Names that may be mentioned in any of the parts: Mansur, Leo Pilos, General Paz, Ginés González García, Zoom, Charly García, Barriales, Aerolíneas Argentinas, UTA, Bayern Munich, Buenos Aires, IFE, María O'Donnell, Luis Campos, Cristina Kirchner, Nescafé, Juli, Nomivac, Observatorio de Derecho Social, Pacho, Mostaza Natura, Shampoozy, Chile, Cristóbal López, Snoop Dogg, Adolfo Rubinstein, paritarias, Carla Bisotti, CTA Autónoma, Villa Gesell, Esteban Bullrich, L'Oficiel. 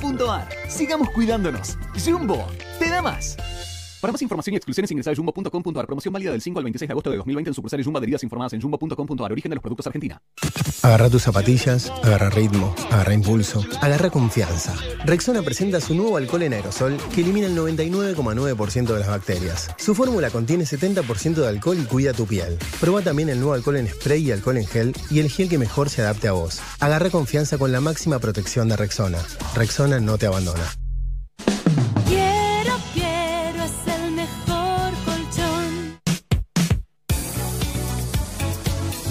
Jumbo.com.ar. Sigamos cuidándonos. Jumbo, te da más. Para más información y exclusiones ingresa a jumbo.com.ar. Promoción válida del 5 al 26 de agosto de 2020 en sucursales Jumbo adheridas informadas en jumbo.com.ar. Origen de los productos Argentina. Agarra tus zapatillas, agarra ritmo, agarra impulso, agarra confianza. Rexona presenta su nuevo alcohol en aerosol que elimina el 99,9% de las bacterias. Su fórmula contiene 70% de alcohol y cuida tu piel. Probá también el nuevo alcohol en spray y alcohol en gel y el gel que mejor se adapte a vos. Agarra confianza con la máxima protección de Rexona. Rexona no te abandona.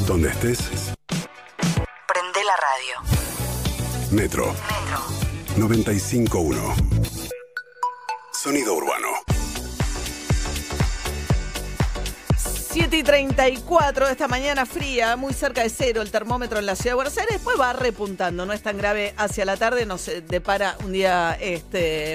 Donde estés, prende la radio. Metro. Metro. 95.1. Sonido urbano. 7:34 de esta mañana fría, muy cerca de cero el termómetro en la ciudad de Buenos Aires. Después va repuntando, no es tan grave hacia la tarde. Nos depara un día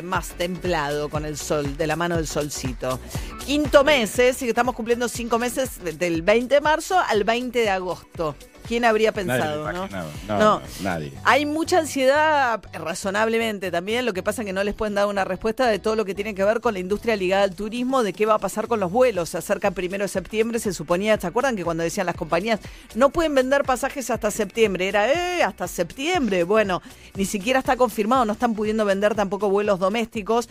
más templado con el sol, de la mano del solcito. Quinto mes, sí que estamos cumpliendo 5 meses del 20 de marzo al 20 de agosto. ¿Quién habría pensado? Nadie, no, nadie. Hay mucha ansiedad, razonablemente también. Lo que pasa es que no les pueden dar una respuesta de todo lo que tiene que ver con la industria ligada al turismo, de qué va a pasar con los vuelos. Se acerca 1 de septiembre, se suponía, ¿se acuerdan que cuando decían las compañías no pueden vender pasajes hasta septiembre? Era, hasta septiembre. Bueno, ni siquiera está confirmado, no están pudiendo vender tampoco vuelos domésticos.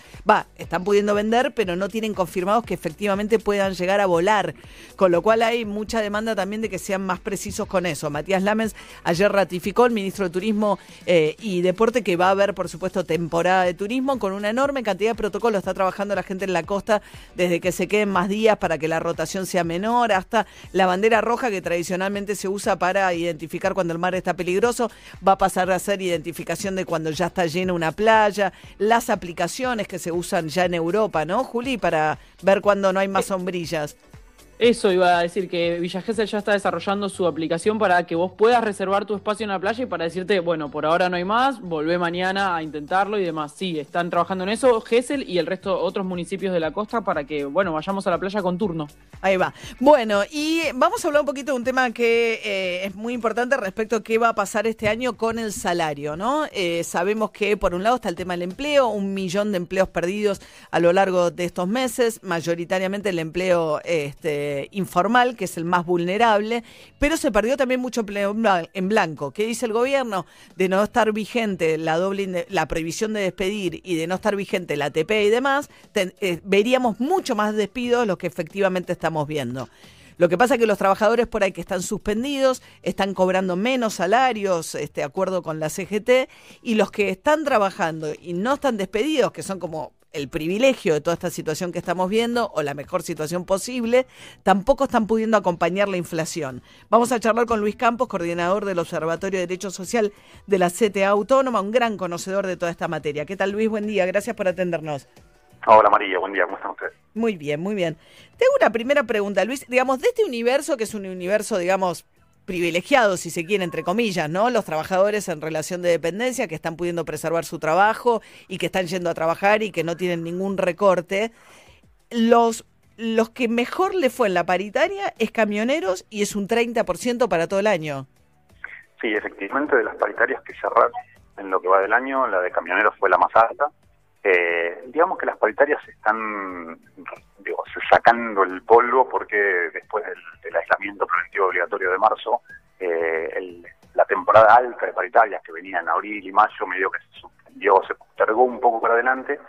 Están pudiendo vender, pero no tienen confirmados que efectivamente puedan llegar a volar. Con lo cual hay mucha demanda también de que sean más precisos con eso. Matías Lammens ayer ratificó, el ministro de Turismo y Deporte, que va a haber, por supuesto, temporada de turismo con una enorme cantidad de protocolos. Está trabajando la gente en la costa desde que se queden más días para que la rotación sea menor, hasta la bandera roja que tradicionalmente se usa para identificar cuando el mar está peligroso. Va a pasar a ser identificación de cuando ya está llena una playa, las aplicaciones que se usan ya en Europa, ¿no, Juli? Para ver cuando no hay más sombrillas. Eso iba a decir, que Villa Gesell ya está desarrollando su aplicación para que vos puedas reservar tu espacio en la playa y para decirte, bueno, por ahora no hay más, volvé mañana a intentarlo y demás. Sí, están trabajando en eso Gesell y el resto, otros municipios de la costa, para que, bueno, vayamos a la playa con turno. Ahí va. Bueno, y vamos a hablar un poquito de un tema que es muy importante respecto a qué va a pasar este año con el salario, ¿no? Sabemos que, por un lado, está el tema del empleo, 1 millón de empleos perdidos a lo largo de estos meses, mayoritariamente el empleo informal, que es el más vulnerable, pero se perdió también mucho empleo en blanco. ¿Qué dice el gobierno? De no estar vigente la previsión de despedir y de no estar vigente la ATP y demás, veríamos mucho más despidos de los que efectivamente estamos viendo. Lo que pasa es que los trabajadores por ahí que están suspendidos están cobrando menos salarios, acuerdo con la CGT, y los que están trabajando y no están despedidos, que son como el privilegio de toda esta situación que estamos viendo, o la mejor situación posible, tampoco están pudiendo acompañar la inflación. Vamos a charlar con Luis Campos, coordinador del Observatorio de Derecho Social de la CTA Autónoma, un gran conocedor de toda esta materia. ¿Qué tal, Luis? Buen día, gracias por atendernos. Hola, María, buen día, ¿cómo están ustedes? Muy bien, muy bien. Tengo una primera pregunta, Luis. Digamos, de este universo, que es un universo, digamos, privilegiados, si se quiere, entre comillas, ¿no? Los trabajadores en relación de dependencia que están pudiendo preservar su trabajo y que están yendo a trabajar y que no tienen ningún recorte. Los que mejor le fue en la paritaria es camioneros y es un 30% para todo el año. Sí, efectivamente, de las paritarias que cerraron en lo que va del año, la de camioneros fue la más alta. Digamos que las paritarias están sacando el polvo, porque después del aislamiento preventivo obligatorio de marzo, la temporada alta de paritarias que venía en abril y mayo medio que se suspendió, se postergó un poco para adelante,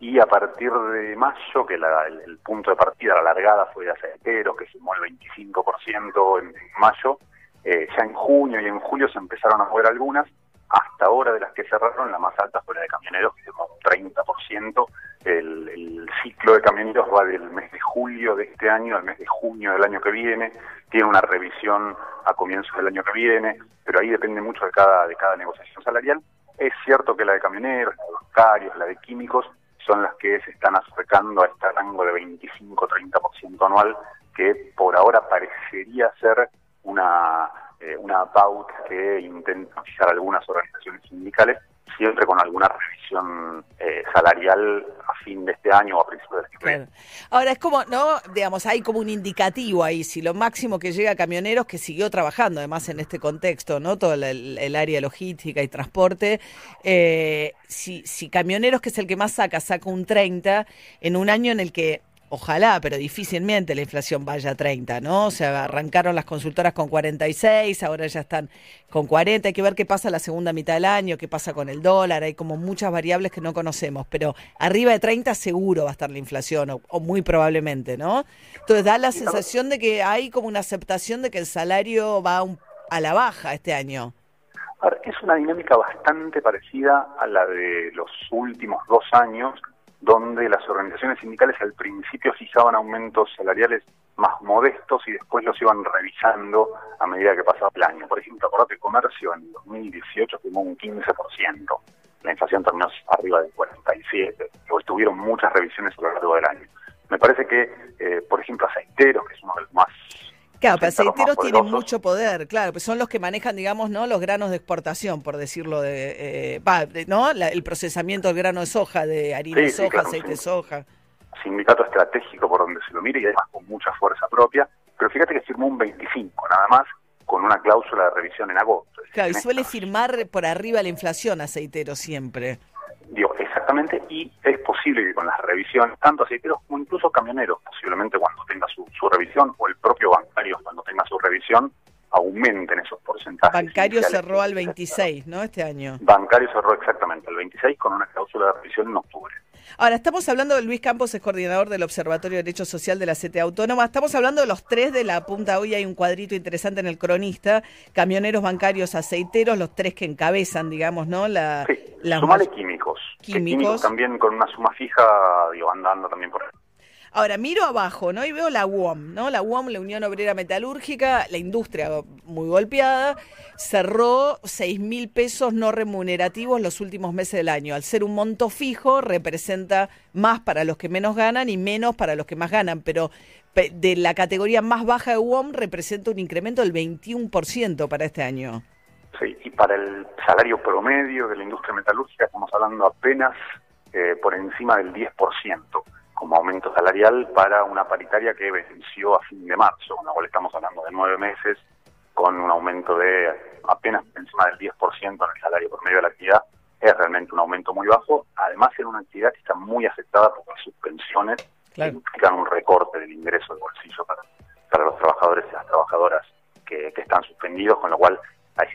y a partir de mayo, que el punto de partida, la largada fue de aceiteros, que sumó el 25% en mayo, ya en junio y en julio se empezaron a mover algunas. Hasta ahora, de las que cerraron, la más alta fue la de camioneros, que es un 30%. El ciclo de camioneros va del mes de julio de este año al mes de junio del año que viene. Tiene una revisión a comienzos del año que viene, pero ahí depende mucho de cada negociación salarial. Es cierto que la de camioneros, la de bancarios, la de químicos, son las que se están acercando a este rango de 25-30% anual, que por ahora parecería ser una pauta que intentan fijar algunas organizaciones sindicales, siempre con alguna revisión salarial a fin de este año o a principios del año. Claro. Ahora, es como, ¿no? Digamos, hay como un indicativo ahí, si lo máximo que llega a camioneros, que siguió trabajando además en este contexto, ¿no? Todo el área logística y transporte, si camioneros, que es el que más saca un 30, en un año en el que, ojalá, pero difícilmente la inflación vaya a 30, ¿no? O sea, arrancaron las consultoras con 46, ahora ya están con 40. Hay que ver qué pasa la segunda mitad del año, qué pasa con el dólar. Hay como muchas variables que no conocemos, pero arriba de 30 seguro va a estar la inflación, o muy probablemente, ¿no? Entonces da la sensación de que hay como una aceptación de que el salario va a la baja este año. A ver, es una dinámica bastante parecida a la de los últimos 2 años, donde las organizaciones sindicales al principio fijaban aumentos salariales más modestos y después los iban revisando a medida que pasaba el año. Por ejemplo, acordate, comercio en 2018 firmó un 15%. La inflación terminó arriba del 47%. Luego tuvieron muchas revisiones a lo largo del año. Me parece que, por ejemplo, aceiteros, que es uno de los más... Claro, pero aceiteros tienen mucho poder, claro, pues son los que manejan, digamos, ¿no?, los granos de exportación, por decirlo de... ¿no?, el procesamiento del grano de soja, de harina de soja, claro, aceite de soja. Sindicato estratégico por donde se lo mire y además con mucha fuerza propia, pero fíjate que firmó un 25, nada más, con una cláusula de revisión en agosto. Claro, y suele firmar por arriba la inflación aceitero siempre. Digo, exactamente, y es posible que con las revisiones, tanto aceiteros como incluso camioneros, posiblemente cuando tenga su revisión, o el propio bancario cuando tenga su revisión, aumenten esos porcentajes. Bancario cerró al 26, ¿no?, este año. Bancario cerró exactamente al 26 con una cláusula de revisión en octubre. Ahora, estamos hablando de Luis Campos, es coordinador del Observatorio de Derecho Social de la CTA Autónoma. Estamos hablando de los tres de la punta. Hoy hay un cuadrito interesante en El Cronista: camioneros, bancarios, aceiteros, los tres que encabezan, digamos, ¿no? Sumale químicos también, con una suma fija, digo, andando también por ahí. Ahora, miro abajo, ¿no?, y veo la UOM, ¿no? La UOM, la Unión Obrera Metalúrgica, la industria muy golpeada, cerró 6.000 pesos no remunerativos los últimos meses del año. Al ser un monto fijo, representa más para los que menos ganan y menos para los que más ganan, pero de la categoría más baja de UOM representa un incremento del 21% para este año. Sí, y para el salario promedio de la industria metalúrgica estamos hablando apenas por encima del 10%. Como aumento salarial para una paritaria que venció a fin de marzo, con la cual estamos hablando de 9 meses, con un aumento de apenas encima del 10% en el salario promedio de la actividad. Es realmente un aumento muy bajo, además en una actividad que está muy afectada por las suspensiones, claro, que implican un recorte del ingreso del bolsillo para los trabajadores y las trabajadoras que están suspendidos, con lo cual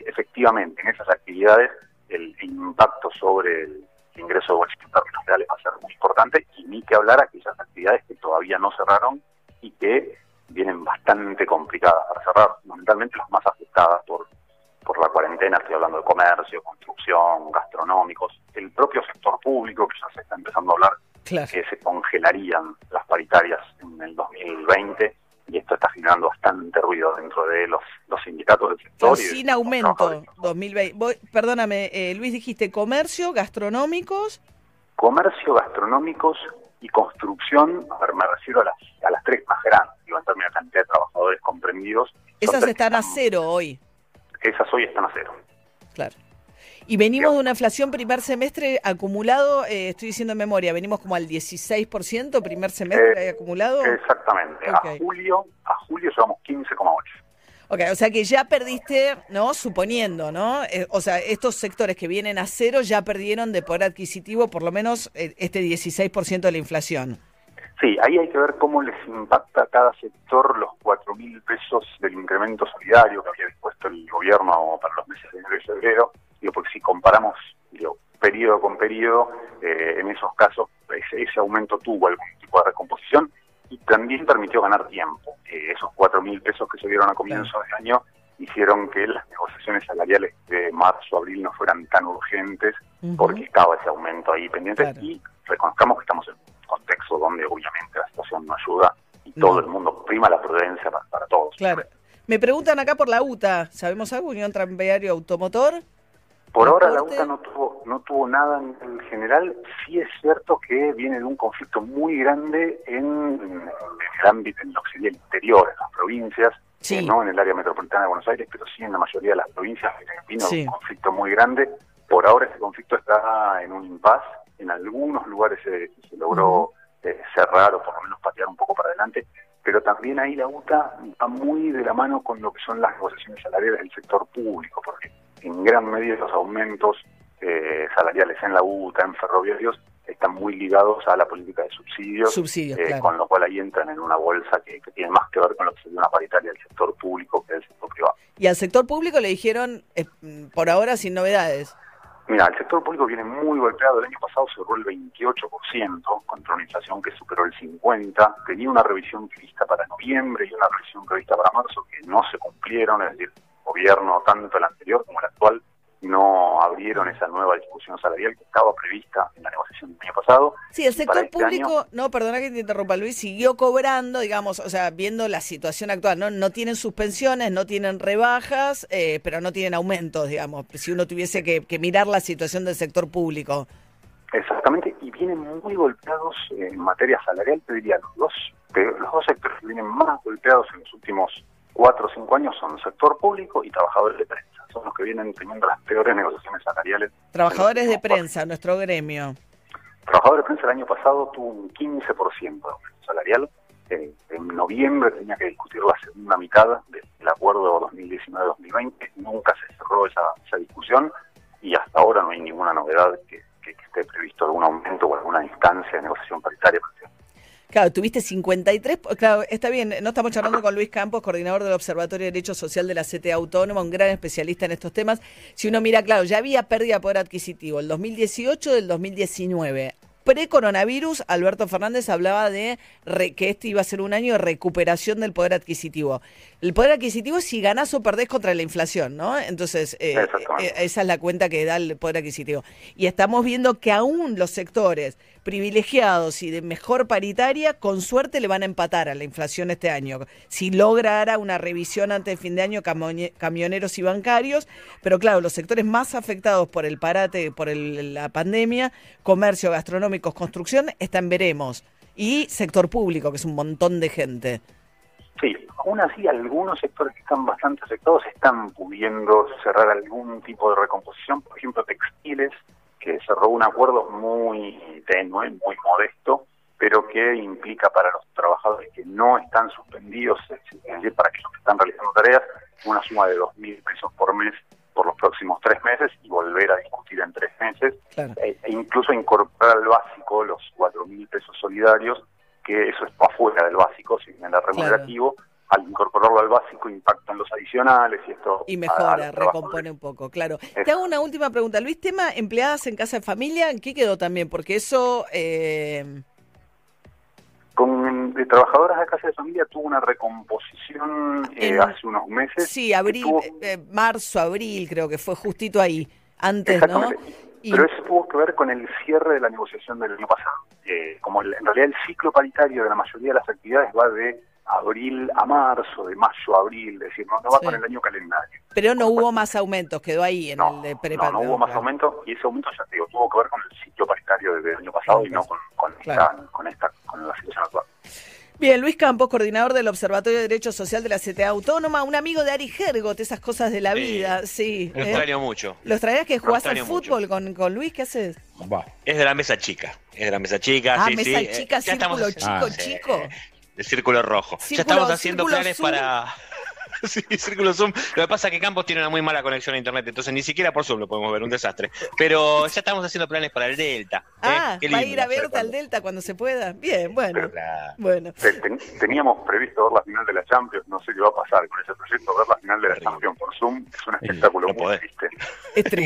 efectivamente en esas actividades el impacto sobre el ingreso de bolsillo en términos reales va a ser muy importante, y ni que hablar aquellas actividades que todavía no cerraron y que vienen bastante complicadas para cerrar, fundamentalmente las más afectadas por la cuarentena. Estoy hablando de comercio, construcción, gastronómicos, el propio sector público, que ya se está empezando a hablar, claro, que se congelarían las paritarias en el 2020, y esto está generando bastante ruido dentro de los sindicatos del sector. Pero sin aumento 2020. Perdóname, Luis, dijiste comercio, gastronómicos. Comercio, gastronómicos y construcción. A ver, me refiero a las tres más grandes, digo, en términos de cantidad de trabajadores comprendidos. Esas están a cero hoy. Esas hoy están a cero. Claro. Y venimos de una inflación primer semestre acumulado, estoy diciendo en memoria, venimos como al 16% primer semestre acumulado. Exactamente, okay. A julio llevamos 15,8%. Ok, o sea que ya perdiste, ¿no?, suponiendo, ¿no? O sea, estos sectores que vienen a cero ya perdieron de poder adquisitivo por lo menos este 16% de la inflación. Sí, ahí hay que ver cómo les impacta a cada sector los 4.000 pesos del incremento solidario que había dispuesto el gobierno para los meses de enero y febrero. Digo, porque si comparamos, digo, periodo con periodo, en esos casos ese aumento tuvo algún tipo de recomposición y también permitió ganar tiempo. Esos 4.000 pesos que se dieron a comienzos del año hicieron que las negociaciones salariales de marzo-abril no fueran tan urgentes, porque estaba ese aumento ahí pendiente, claro, y reconozcamos que estamos en un contexto donde obviamente la situación no ayuda y todo el mundo prima la prudencia para todos. Claro. Me preguntan acá por la UTA, ¿sabemos algo? Unión Tranviario Automotor. Por ahora la UTA no tuvo nada en general. Sí es cierto que viene de un conflicto muy grande en el ámbito, en el interior, en las provincias, no en el área metropolitana de Buenos Aires, pero sí en la mayoría de las provincias vino de un conflicto muy grande. Por ahora este conflicto está en un impasse. En algunos lugares se logró cerrar o por lo menos patear un poco para adelante, pero también ahí la UTA va muy de la mano con lo que son las negociaciones salariales del sector público, porque en gran medida los aumentos salariales en la UTA, en ferroviarios, están muy ligados a la política de subsidios, claro. Con lo cual ahí entran en una bolsa que tiene más que ver con lo que sería una paritaria del sector público que del sector privado. Y al sector público le dijeron, por ahora, sin novedades. Mira, el sector público viene muy golpeado. El año pasado cerró el 28% contra una inflación que superó el 50%. Tenía una revisión prevista para noviembre y una revisión prevista para marzo que no se cumplieron. Es decir, el gobierno, tanto el anterior como el actual, no abrieron esa nueva discusión salarial que estaba prevista en la negociación del año pasado. Sí, el sector público, no, perdona que te interrumpa, Luis, siguió cobrando, digamos, o sea, viendo la situación actual, no tienen suspensiones, no tienen rebajas, pero no tienen aumentos, digamos, si uno tuviese que mirar la situación del sector público. Exactamente, y vienen muy golpeados en materia salarial, te diría, los dos sectores que vienen más golpeados en los últimos 4 o 5 años son el sector público y trabajadores de prensa. Son los que vienen teniendo las peores negociaciones salariales. Trabajadores de prensa, nuestro gremio. Trabajadores de prensa el año pasado tuvo un 15% de aumento salarial. En noviembre tenía que discutir la segunda mitad del acuerdo 2019-2020. Nunca se cerró esa discusión y hasta ahora no hay ninguna novedad que esté previsto algún aumento o alguna instancia de negociación paritaria. Claro, tuviste 53... Claro, está bien, no estamos charlando con Luis Campos, coordinador del Observatorio de Derecho Social de la CTA Autónoma, un gran especialista en estos temas. Si uno mira, claro, ya había pérdida de poder adquisitivo, el 2018 del 2019. Pre-coronavirus, Alberto Fernández hablaba de que este iba a ser un año de recuperación del poder adquisitivo. El poder adquisitivo es si ganás o perdés contra la inflación, ¿no? Entonces, esa es la cuenta que da el poder adquisitivo. Y estamos viendo que aún los sectores privilegiados y de mejor paritaria, con suerte le van a empatar a la inflación este año. Si lograra una revisión antes de fin de año, camioneros y bancarios, pero claro, los sectores más afectados por el parate, por la pandemia, comercio, gastronómicos, construcción, están veremos. Y sector público, que es un montón de gente. Sí, aún así algunos sectores que están bastante afectados están pudiendo cerrar algún tipo de recomposición, por ejemplo textiles, que cerró un acuerdo muy tenue, muy modesto, pero que implica para los trabajadores que no están suspendidos, es decir, para aquellos que están realizando tareas, una suma de 2.000 pesos por mes por los próximos 3 meses y volver a discutir en 3 meses, claro. E incluso incorporar al básico los 4.000 pesos solidarios, que eso está fuera del básico, si bien era remunerativo, claro. Al incorporarlo al básico impactan los adicionales y esto... Y mejora, recompone un poco, claro. Te hago una última pregunta, Luis, tema empleadas en casa de familia, ¿en qué quedó también? Porque eso... Con de trabajadoras de casa de familia tuvo una recomposición hace unos meses. Sí, marzo, abril, creo que fue justito ahí, antes, ¿no? Pero eso tuvo que ver con el cierre de la negociación del año pasado. Como en realidad el ciclo paritario de la mayoría de las actividades va de abril a marzo, de mayo a abril, es decir, no va sí. Con el año calendario. Pero no hubo más aumentos, quedó ahí en el de preparatorio. No hubo más aumentos, y ese aumento, ya te digo, tuvo que ver con el ciclo paritario del año pasado y no con la situación actual. Bien, Luis Campos, coordinador del Observatorio de Derecho Social de la CTA Autónoma, un amigo de Ari Hergot, esas cosas de la vida, sí. Lo extraño mucho. ¿Lo extrañas que jugás al fútbol con Luis? ¿Qué haces? Es de la mesa chica, mesa chica, círculo estamos... chico. El círculo rojo. Ya estamos haciendo planes Zoom. Para... sí, círculo Zoom. Lo que pasa es que Campos tiene una muy mala conexión a internet, entonces ni siquiera por Zoom lo podemos ver, un desastre. Pero ya estamos haciendo planes para el Delta. Va a ir a verte al Delta cuando se pueda. Bien, bueno. Teníamos previsto ver la final de la Champions, no sé qué va a pasar con ese proyecto, ver la final de la Champions por Zoom es un espectáculo muy triste. Es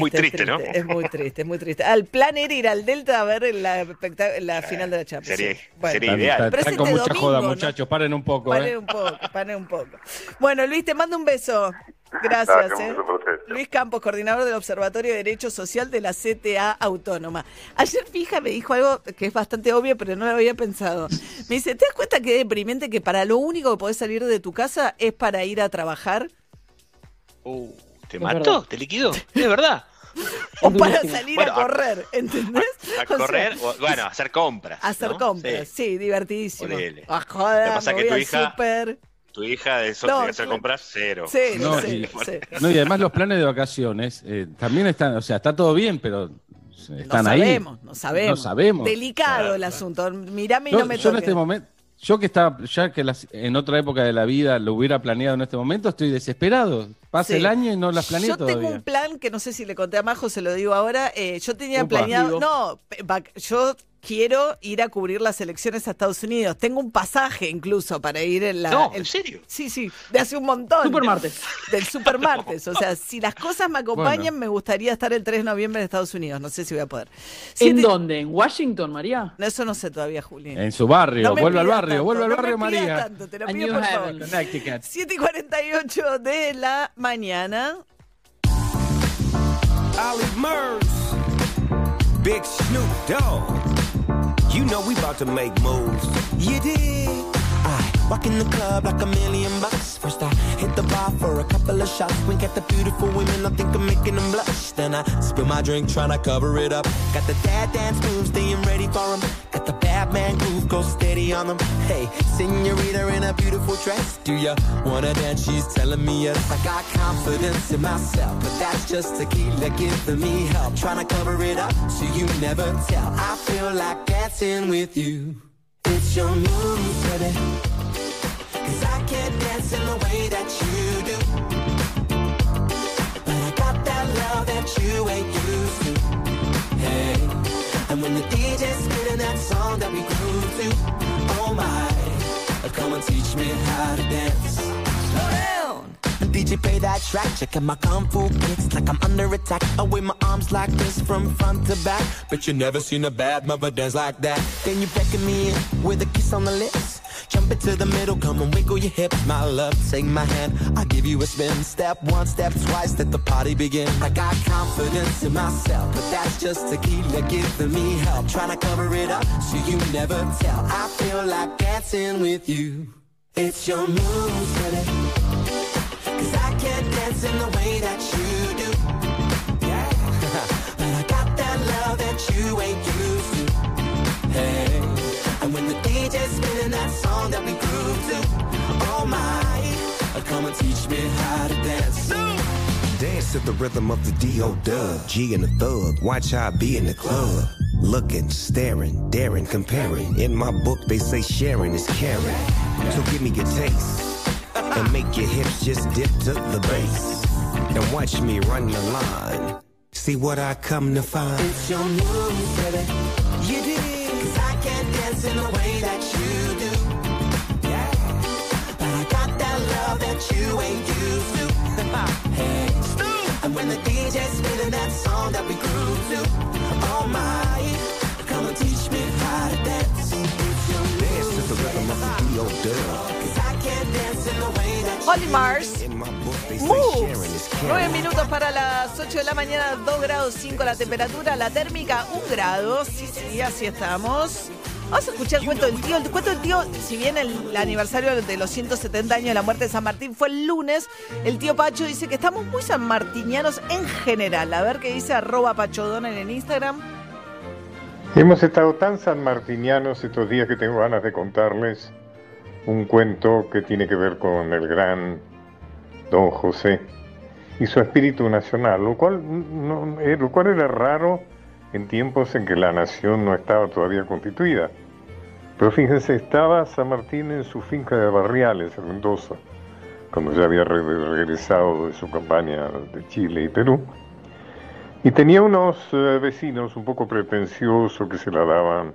muy triste, ¿no? El plan era ir al Delta a ver la final de la Champions. Sería ideal. Pero están con mucha joda, muchachos, paren un poco. Paren un poco. Bueno, Luis, te mando un beso. Gracias. Luis Campos, coordinador del Observatorio de Derecho Social de la CTA Autónoma. Ayer, fija, me dijo algo que es bastante obvio, pero no lo había pensado. Me dice, ¿te das cuenta que es deprimente que para lo único que podés salir de tu casa es para ir a trabajar? ¿Te mató? ¿Te liquidó? ¿Es verdad? O para salir a correr, ¿entendés? A correr, a hacer compras. Hacer compras, sí, divertidísimo. A joder, me voy al súper... Tu hija de eso tiene que hacer compras cero. Sí, no, sí, y, sí. No, y además los planes de vacaciones también están, o sea, está todo bien, pero están ahí. No sabemos. Delicado el asunto. Mirame y no me toques. Yo en este momento, yo que estaba, ya que en otra época de la vida lo hubiera planeado en este momento, estoy desesperado. Pasa el año y no las planeé todavía. Yo tengo un plan que no sé si le conté a Majo, se lo digo ahora. Yo tenía planeado... yo quiero ir a cubrir las elecciones a Estados Unidos. Tengo un pasaje incluso para ir en la... ¿en serio? Sí, sí, de hace un montón. Supermartes. Del supermartes. O sea, si las cosas me acompañan, me gustaría estar el 3 de noviembre en Estados Unidos. No sé si voy a poder. ¿En dónde? ¿En Washington, María? No, eso no sé todavía, Juli. En su barrio. No vuelve al barrio. Tanto, vuelve al barrio, no me María. Tanto, te lo pido, por favor. 7:48 de la mañana. Alice Murs. Big Snoop Dogg. You know we about to make moves. You dig? I walk in the club like $1,000,000. First I hit the bar for a couple of shots. Wink at the beautiful women, I think I'm making them blush. Then I spill my drink trying to cover it up. Got the dad dance moves, staying ready for them. Got the Batman groove, go steady on them. Hey, senorita in a beautiful dress. Do ya wanna dance? She's telling me yes. I got confidence in myself, but that's just tequila giving me help. Trying to cover it up so you never tell. I feel like dancing with you. It's your move, baby, 'cause I can't dance in the way that you do. But I got that love that you ain't used to. Hey, and when the DJ's spinning that song that we grew to, oh my, come and teach me how to dance. Slow down. The DJ play that track, checking my kung fu kicks like I'm under attack. I wave my arms like this from front to back, but you never seen a bad mother dance like that. Then you beckon me in with a kiss on the lips. Jump into the middle, come and wiggle your hips, my love. Take my hand, I'll give you a spin. Step one, step twice, let the party begin. I got confidence in myself, but that's just tequila giving me help. Trying to cover it up so you never tell. I feel like dancing with you. It's your moves, baby, 'cause I can't dance in the way that you do. Yeah, but I got that love that you ain't used to. Hey, and when the DJ's spinning that song that we grew to, oh my, come and teach me how to dance. Dance at the rhythm of the D.O.Dub, G and the thug, watch how I be in the club. Looking, staring, daring, comparing. In my book they say sharing is caring. So give me your taste, and make your hips just dip to the bass. And watch me run your line, see what I come to find. It's your move, baby, you did. I can't dance in the way that you do. Yeah, but I got that love that you ain't used to. Hey, and when the DJ's spinning that song that we grew to, oh my, come and teach me how to dance. Dance is the rhythm of the D.O.D. 9 minutos para las 8 de la mañana, 2 grados 5 la temperatura, la térmica 1 grado, sí, sí, así estamos. Vamos a escuchar el cuento del tío. El cuento del tío, si bien el aniversario de los 170 años de la muerte de San Martín fue el lunes, el tío Pacho dice que estamos muy sanmartinianos en general. A ver qué dice @PachoDonnell en Instagram. Hemos estado tan sanmartinianos estos días que tengo ganas de contarles un cuento que tiene que ver con el gran don José y su espíritu nacional, lo cual era raro en tiempos en que la nación no estaba todavía constituida. Pero fíjense, estaba San Martín en su finca de Barriales, en Mendoza, cuando ya había regresado de su campaña de Chile y Perú, y tenía unos vecinos un poco pretenciosos que se la daban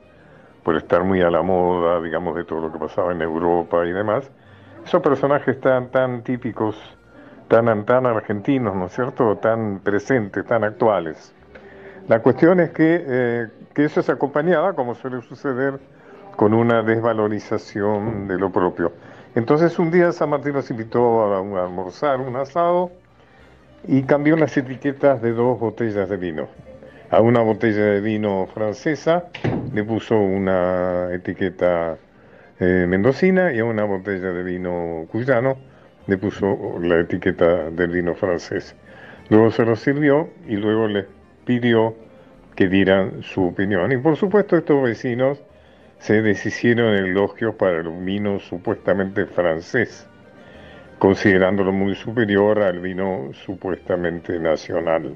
por estar muy a la moda, digamos, de todo lo que pasaba en Europa y demás. Esos personajes tan típicos, tan argentinos, ¿no es cierto?, tan presentes, tan actuales. La cuestión es que eso se acompañaba, como suele suceder, con una desvalorización de lo propio. Entonces un día San Martín nos invitó a almorzar, un asado, y cambió las etiquetas de 2 botellas de vino. A una botella de vino francesa le puso una etiqueta mendocina, y a una botella de vino cuyano le puso la etiqueta del vino francés. Luego se lo sirvió y luego les pidió que dieran su opinión. Y por supuesto estos vecinos se deshicieron en elogios para el vino supuestamente francés. considerándolo muy superior al vino supuestamente nacional.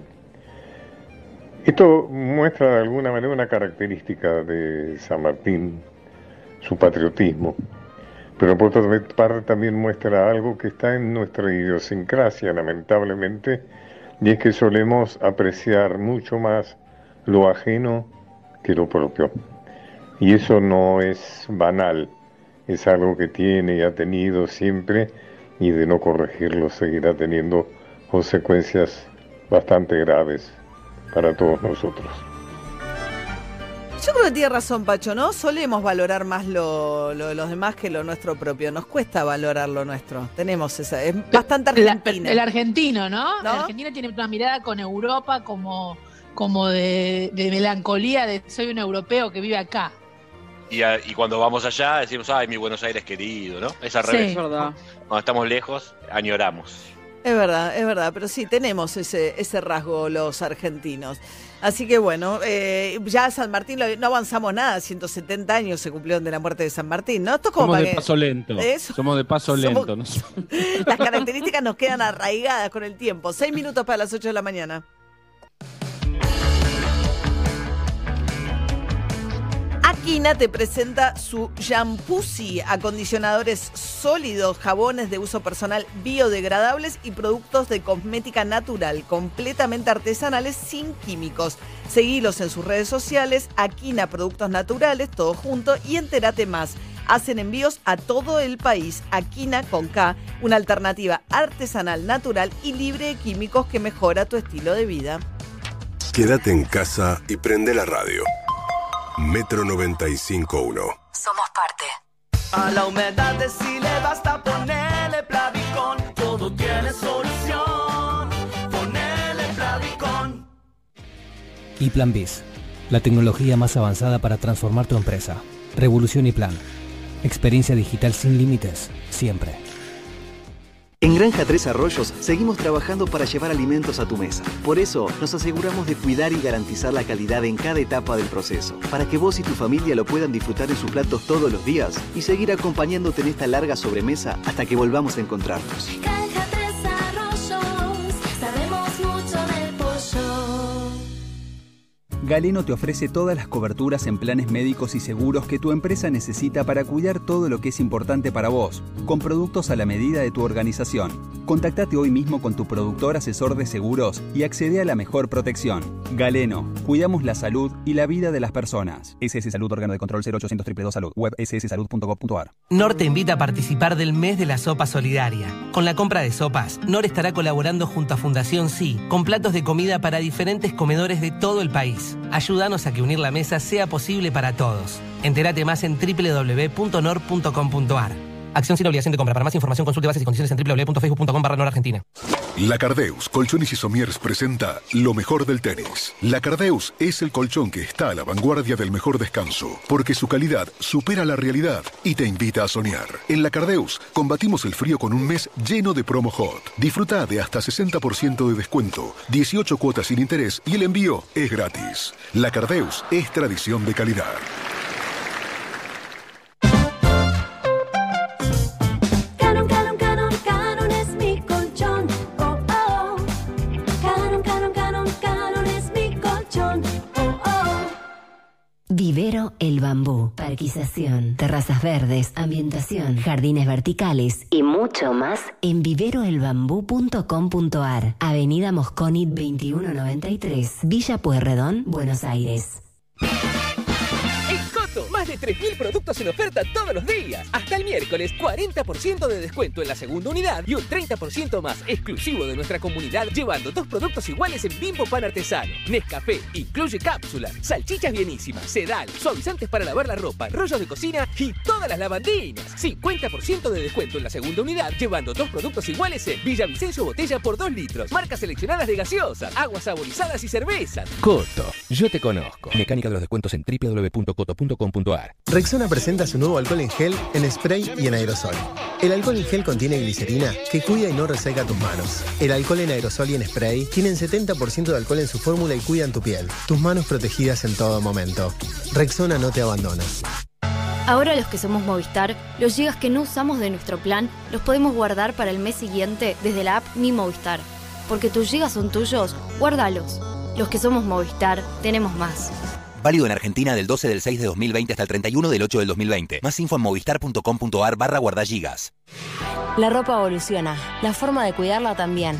Esto muestra de alguna manera una característica de San Martín, su patriotismo, pero por otra parte también muestra algo que está en nuestra idiosincrasia, lamentablemente, y es que solemos apreciar mucho más lo ajeno que lo propio. Y eso no es banal, es algo que tiene y ha tenido siempre, y de no corregirlo seguirá teniendo consecuencias bastante graves para todos nosotros. Yo creo que tiene razón Pacho, ¿no? Solemos valorar más lo de los demás que lo nuestro propio. Nos cuesta valorar lo nuestro. Tenemos esa... Es bastante argentina. El argentino, ¿no? El argentino tiene una mirada con Europa como de melancolía, de soy un europeo que vive acá. Y cuando vamos allá decimos, ay, mi Buenos Aires querido, ¿no? Es al revés. Es verdad. Cuando estamos lejos, añoramos. Es verdad, pero sí, tenemos ese rasgo los argentinos. Así que bueno, ya San Martín, no avanzamos nada, 170 años se cumplieron de la muerte de San Martín, ¿no? Esto es como somos, de paso lento. Somos de paso lento. Somos... Las características nos quedan arraigadas con el tiempo. 6 minutos para las 8 de la mañana. Aquina te presenta su Shampoozy, acondicionadores sólidos, jabones de uso personal biodegradables y productos de cosmética natural, completamente artesanales sin químicos. Seguilos en sus redes sociales, Aquina Productos Naturales, todo junto, y entérate más. Hacen envíos a todo el país. Aquina con K, una alternativa artesanal, natural y libre de químicos que mejora tu estilo de vida. Quédate en casa y prende la radio. Metro 95.1. Somos parte. A la humedad de Chile basta ponerle Plavicón. Todo tiene solución. Ponerle Plavicón. Y Plan Biz, la tecnología más avanzada para transformar tu empresa. Revolución y plan. Experiencia digital sin límites, siempre. En Granja Tres Arroyos seguimos trabajando para llevar alimentos a tu mesa. Por eso nos aseguramos de cuidar y garantizar la calidad en cada etapa del proceso, para que vos y tu familia lo puedan disfrutar en sus platos todos los días y seguir acompañándote en esta larga sobremesa hasta que volvamos a encontrarnos. Granja Tres Arroyos, sabemos mucho del pollo. Galeno te ofrece todas las coberturas en planes médicos y seguros que tu empresa necesita para cuidar todo lo que es importante para vos, con productos a la medida de tu organización. Contactate hoy mismo con tu productor asesor de seguros y accede a la mejor protección. Galeno, cuidamos la salud y la vida de las personas. SS Salud, órgano de control 0800-222-SALUD, web sssalud.gov.ar. NOR te invita a participar del mes de la sopa solidaria. Con la compra de sopas, NOR estará colaborando junto a Fundación Sí, con platos de comida para diferentes comedores de todo el país. Ayúdanos a que unir la mesa sea posible para todos. Entérate más en www.nor.com.ar. Acción sin obligación de compra. Para más información consulte bases y condiciones en www.facebook.com/norargentina. La Cardeus, Colchones y Somiers presenta lo mejor del tenis. La Cardeus es el colchón que está a la vanguardia del mejor descanso, porque su calidad supera la realidad y te invita a soñar. En La Cardeus combatimos el frío con un mes lleno de promo hot. Disfruta de hasta 60% de descuento, 18 cuotas sin interés y el envío es gratis. La Cardeus es tradición de calidad. Vivero El Bambú, parquización, terrazas verdes, ambientación, jardines verticales y mucho más en viveroelbambú.com.ar. Avenida Mosconi 2193, Villa Pueyrredón, Buenos Aires. Más de 3.000 productos en oferta todos los días. Hasta el miércoles, 40% de descuento en la segunda unidad y un 30% más exclusivo de nuestra comunidad, llevando 2 productos iguales en Bimbo Pan Artesano. Nescafé incluye cápsulas, salchichas bienísimas, sedal, suavizantes para lavar la ropa, rollos de cocina y todas las lavandinas. 50% de descuento en la segunda unidad, llevando 2 productos iguales en Villavicencio Botella por 2 litros, marcas seleccionadas de gaseosas, aguas saborizadas y cervezas. Coto, yo te conozco. Mecánica de los descuentos en www.coto.com.ar. Rexona presenta su nuevo alcohol en gel, en spray y en aerosol. El alcohol en gel contiene glicerina que cuida y no reseca tus manos. El alcohol en aerosol y en spray tienen 70% de alcohol en su fórmula y cuidan tu piel, tus manos protegidas en todo momento. Rexona no te abandona. Ahora los que somos Movistar, los gigas que no usamos de nuestro plan los podemos guardar para el mes siguiente desde la app Mi Movistar. Porque tus gigas son tuyos, guárdalos. Los que somos Movistar, tenemos más. Válido en Argentina del 12 del 6 de 2020 hasta el 31 del 8 del 2020. Más info en movistar.com.ar/guardagigas. La ropa evoluciona, la forma de cuidarla también.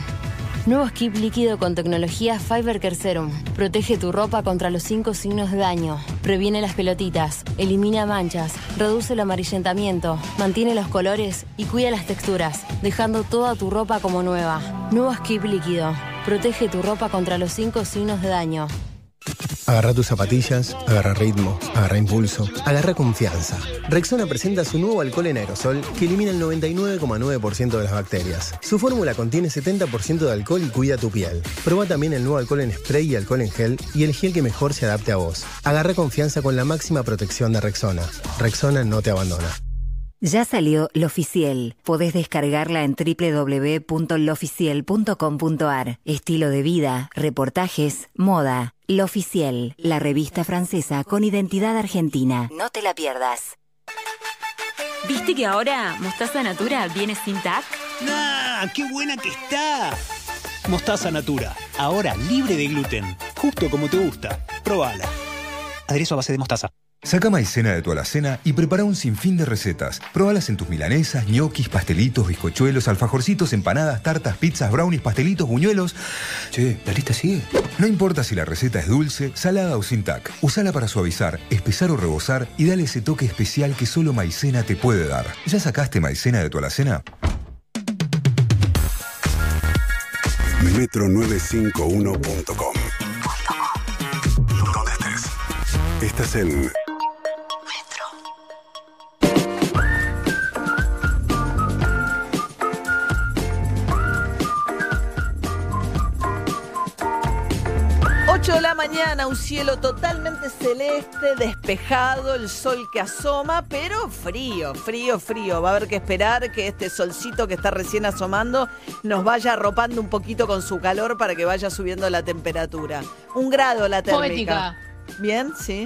Nuevo skip líquido con tecnología Fiber Care Serum. Protege tu ropa contra los 5 signos de daño. Previene las pelotitas, elimina manchas, reduce el amarillentamiento, mantiene los colores y cuida las texturas, dejando toda tu ropa como nueva. Nuevo skip líquido. Protege tu ropa contra los 5 signos de daño. Agarra tus zapatillas, agarra ritmo, agarra impulso, agarra confianza. Rexona presenta su nuevo alcohol en aerosol que elimina el 99,9% de las bacterias. Su fórmula contiene 70% de alcohol y cuida tu piel. Proba también el nuevo alcohol en spray y alcohol en gel y el gel que mejor se adapte a vos. Agarra confianza con la máxima protección de Rexona. Rexona no te abandona. Ya salió L'Oficiel. Podés descargarla en www.loficiel.com.ar. Estilo de vida, reportajes, moda. L'Oficiel, la revista francesa con identidad argentina. No te la pierdas. ¿Viste que ahora Mostaza Natura viene sin TAC? ¡Nah! ¡Qué buena que está! Mostaza Natura, ahora libre de gluten. Justo como te gusta. Probala. Aderezo a base de mostaza. Saca maicena de tu alacena y prepara un sinfín de recetas. Probalas en tus milanesas, ñoquis, pastelitos, bizcochuelos, alfajorcitos, empanadas, tartas, pizzas, brownies, pastelitos, buñuelos. Che, la lista sigue. No importa si la receta es dulce, salada o sin TAC. Usala para suavizar, espesar o rebozar y dale ese toque especial que solo maicena te puede dar. ¿Ya sacaste maicena de tu alacena? Metro951.com. ¿Dónde estés? Estás en... de la mañana, un cielo totalmente celeste, despejado, el sol que asoma, pero frío, frío, frío. Va a haber que esperar que este solcito que está recién asomando nos vaya arropando un poquito con su calor para que vaya subiendo la temperatura. 1 grado la térmica. Poética. Bien, sí.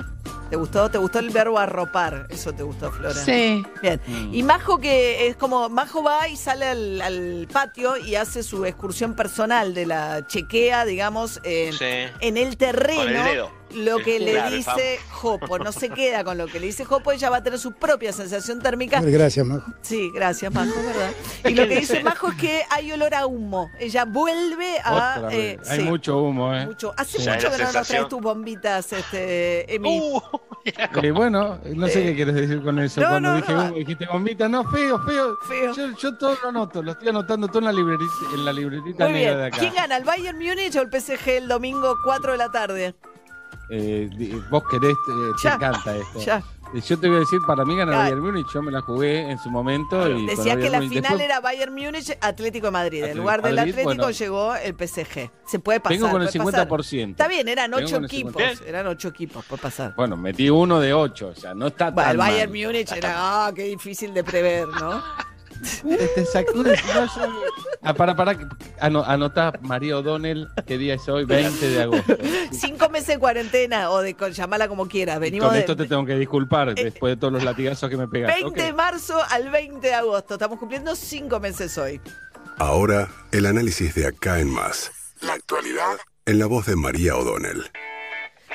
¿Te gustó el verbo arropar? Eso te gustó, Flora. Sí. Bien. Y Majo, que es como... Majo va y sale al patio y hace su excursión personal de la chequea, digamos, en el terreno. Con el dedo. Lo que le dice Jopo. No se queda con lo que le dice Jopo. Ella va a tener su propia sensación térmica. Gracias, Majo. Sí, gracias, Majo, ¿verdad? Y lo que dice Majo es que hay olor a humo. Ella vuelve a... hay mucho humo, ¿eh? Mucho. Hace mucho que no nos traes tus bombitas, Emi. Bueno, no sé qué quieres decir con eso. No, cuando dije humo, dijiste bombitas. No, feo. Yo todo lo anoto. Lo estoy anotando todo en la libretita negra de acá. ¿Quién gana, el Bayern Munich o el PSG el domingo 4 de la tarde? Vos querés, te encanta esto. Ya. Yo te voy a decir, para mí gana Bayern Múnich, yo me la jugué en su momento. Claro. Y decías que la Múnich final después... era Bayern Múnich, Atlético de Madrid. En lugar del Atlético llegó el PSG. Se puede pasar. Vengo con el 50%. Pasar. Está bien, eran 8 equipos. Eran 8 equipos, puede pasar. Bueno, metí uno de 8, o sea, no está tan el Bayern mal. Múnich era, qué difícil de prever, ¿no? Anotá, María O'Donnell, ¿qué día es hoy? 20 de agosto. 5 meses de cuarentena o de llamala como quieras. Venimos con esto te tengo que disculpar después de todos los latigazos que me pegaste. 20 de marzo al 20 de agosto. Estamos cumpliendo 5 meses hoy. Ahora, el análisis de Acá en Más. La actualidad en la voz de María O'Donnell.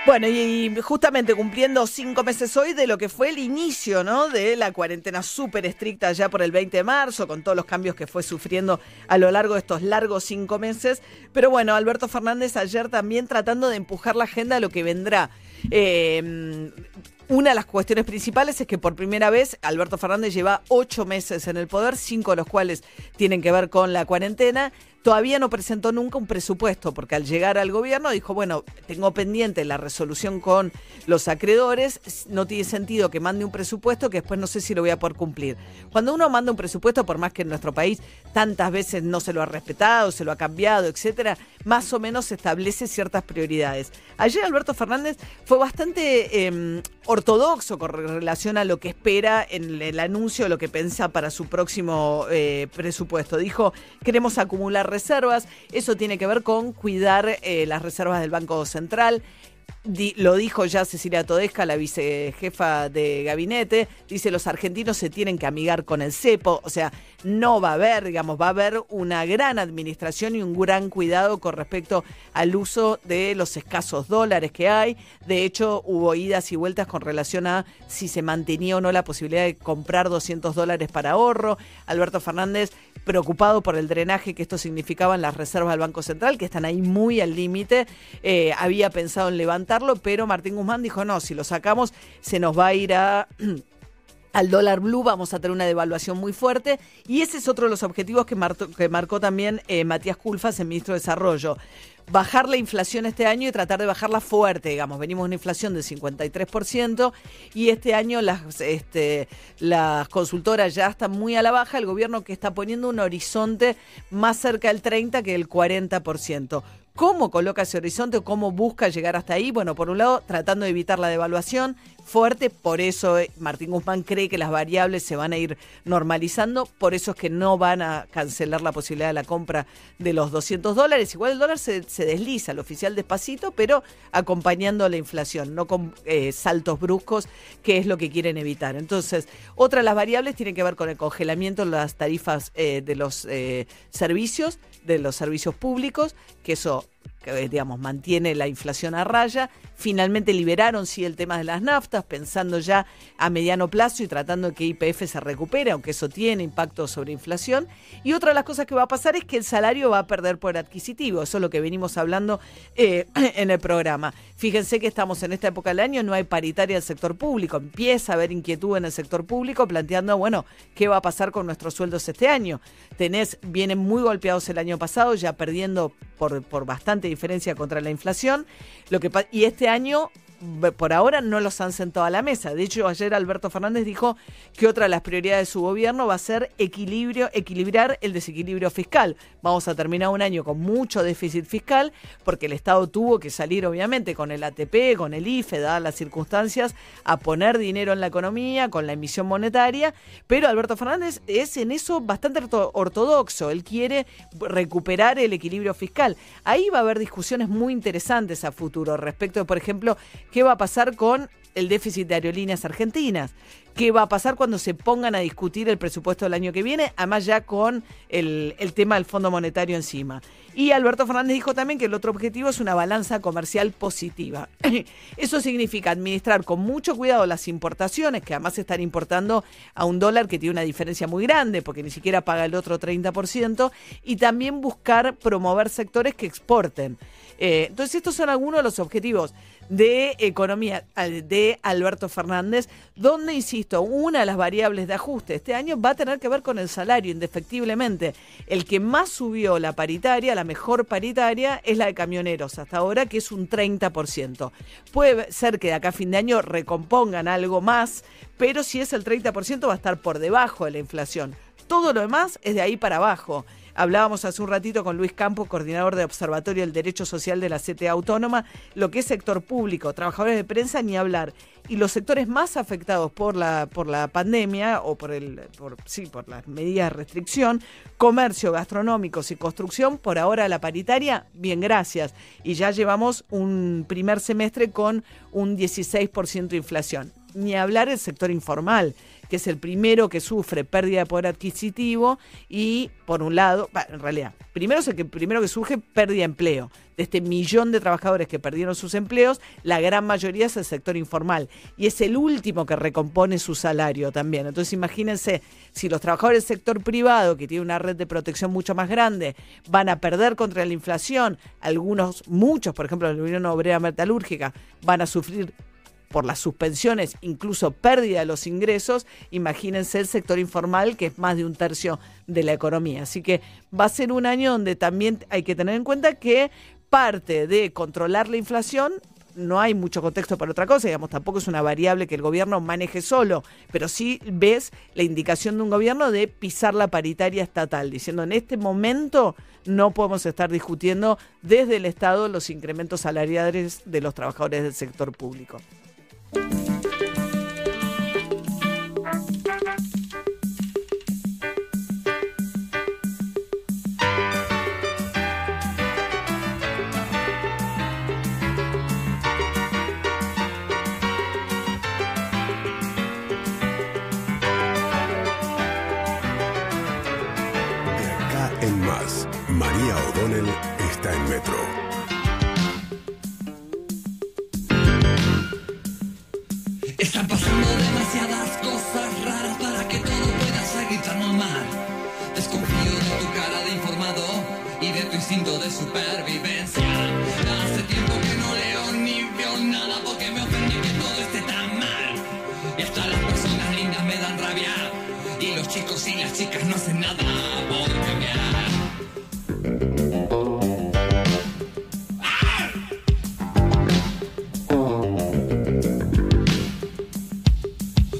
Bueno, y justamente cumpliendo 5 meses hoy de lo que fue el inicio, ¿no?, de la cuarentena súper estricta ya por el 20 de marzo, con todos los cambios que fue sufriendo a lo largo de estos largos 5 meses. Pero bueno, Alberto Fernández ayer también tratando de empujar la agenda de lo que vendrá. Una de las cuestiones principales es que por primera vez Alberto Fernández lleva 8 meses en el poder, 5 de los cuales tienen que ver con la cuarentena. Todavía no presentó nunca un presupuesto, porque al llegar al gobierno dijo, bueno, tengo pendiente la resolución con los acreedores, no tiene sentido que mande un presupuesto que después no sé si lo voy a poder cumplir. Cuando uno manda un presupuesto, por más que en nuestro país tantas veces no se lo ha respetado, se lo ha cambiado, etcétera, más o menos establece ciertas prioridades. Ayer Alberto Fernández fue bastante ortodoxo con relación a lo que espera en el anuncio, lo que piensa para su próximo presupuesto. Dijo, queremos acumular reservas, eso tiene que ver con cuidar las reservas del Banco Central, Lo dijo ya Cecilia Todesca, la vicejefa de gabinete, dice los argentinos se tienen que amigar con el cepo, o sea, no va a haber, digamos, va a haber una gran administración y un gran cuidado con respecto al uso de los escasos dólares que hay. De hecho, hubo idas y vueltas con relación a si se mantenía o no la posibilidad de comprar $200 para ahorro. Alberto Fernández, preocupado por el drenaje que esto significaba en las reservas del Banco Central, que están ahí muy al límite, había pensado en levantarlo, pero Martín Guzmán dijo no, si lo sacamos se nos va a ir al dólar blue, vamos a tener una devaluación muy fuerte, y ese es otro de los objetivos que marcó también Matías Culfas, el ministro de Desarrollo. Bajar la inflación este año y tratar de bajarla fuerte, digamos. Venimos de una inflación del 53% y este año las consultoras ya están muy a la baja. El gobierno que está poniendo un horizonte más cerca del 30% que del 40%. ¿Cómo coloca ese horizonte o cómo busca llegar hasta ahí? Bueno, por un lado, tratando de evitar la devaluación fuerte, por eso Martín Guzmán cree que las variables se van a ir normalizando, por eso es que no van a cancelar la posibilidad de la compra de los $200. Igual el dólar se desliza, el oficial despacito, pero acompañando la inflación, no con saltos bruscos, que es lo que quieren evitar. Entonces, otra de las variables tiene que ver con el congelamiento de las tarifas de los servicios, de los servicios públicos, que eso, digamos, mantiene la inflación a raya. Finalmente liberaron, sí, el tema de las naftas, pensando ya a mediano plazo y tratando de que YPF se recupere, aunque eso tiene impacto sobre inflación. Y otra de las cosas que va a pasar es que el salario va a perder poder adquisitivo. Eso es lo que venimos hablando en el programa. Fíjense que estamos en esta época del año, no hay paritaria del sector público. Empieza a haber inquietud en el sector público planteando, bueno, ¿qué va a pasar con nuestros sueldos este año? Vienen muy golpeados el año pasado, ya perdiendo por bastante diferencia contra la inflación, y este año por ahora no los han sentado a la mesa. De hecho, ayer Alberto Fernández dijo que otra de las prioridades de su gobierno va a ser equilibrar el desequilibrio fiscal. Vamos a terminar un año con mucho déficit fiscal porque el Estado tuvo que salir, obviamente, con el ATP, con el IFE, dadas las circunstancias, a poner dinero en la economía, con la emisión monetaria, pero Alberto Fernández es en eso bastante ortodoxo. Él quiere recuperar el equilibrio fiscal. Ahí va a haber discusiones muy interesantes a futuro respecto de, por ejemplo, ¿qué va a pasar con el déficit de Aerolíneas Argentinas? ¿Qué va a pasar cuando se pongan a discutir el presupuesto del año que viene? Además ya con el tema del Fondo Monetario encima. Y Alberto Fernández dijo también que el otro objetivo es una balanza comercial positiva. Eso significa administrar con mucho cuidado las importaciones, que además están importando a un dólar que tiene una diferencia muy grande, porque ni siquiera paga el otro 30%, y también buscar promover sectores que exporten. Entonces estos son algunos de los objetivos de economía de Alberto Fernández, donde, insisto, una de las variables de ajuste este año va a tener que ver con el salario, indefectiblemente. El que más subió la paritaria, la mejor paritaria, es la de camioneros hasta ahora, que es un 30%. Puede ser que de acá a fin de año recompongan algo más, pero si es el 30% va a estar por debajo de la inflación. Todo lo demás es de ahí para abajo. Hablábamos hace un ratito con Luis Campos, coordinador de Observatorio del Derecho Social de la CTA Autónoma, lo que es sector público, trabajadores de prensa, ni hablar. Y los sectores más afectados por la pandemia o por las medidas de restricción, comercio, gastronómicos y construcción, por ahora la paritaria, bien gracias. Y ya llevamos un primer semestre con un 16% de inflación. Ni hablar el sector informal, que es el primero que sufre pérdida de poder adquisitivo y, por un lado, en realidad, primero que surge pérdida de empleo. De este millón de trabajadores que perdieron sus empleos, la gran mayoría es el sector informal y es el último que recompone su salario también. Entonces imagínense, si los trabajadores del sector privado, que tiene una red de protección mucho más grande, van a perder contra la inflación, muchos, por ejemplo, la Unión Obrera Metalúrgica, van a sufrir por las suspensiones, incluso pérdida de los ingresos, imagínense el sector informal, que es más de un tercio de la economía. Así que va a ser un año donde también hay que tener en cuenta que parte de controlar la inflación, no hay mucho contexto para otra cosa, digamos, tampoco es una variable que el gobierno maneje solo, pero sí ves la indicación de un gobierno de pisar la paritaria estatal, diciendo en este momento no podemos estar discutiendo desde el Estado los incrementos salariales de los trabajadores del sector público. más. María O'Donnell está en Metro. Están pasando demasiadas cosas raras para que todo pueda seguir tan normal. Desconfío de tu cara de informado y de tu instinto de supervivencia. Hace tiempo que no leo ni veo nada porque me ofendí que todo esté tan mal. Y hasta las personas lindas me dan rabia. Y los chicos y las chicas no hacen nada por cambiar.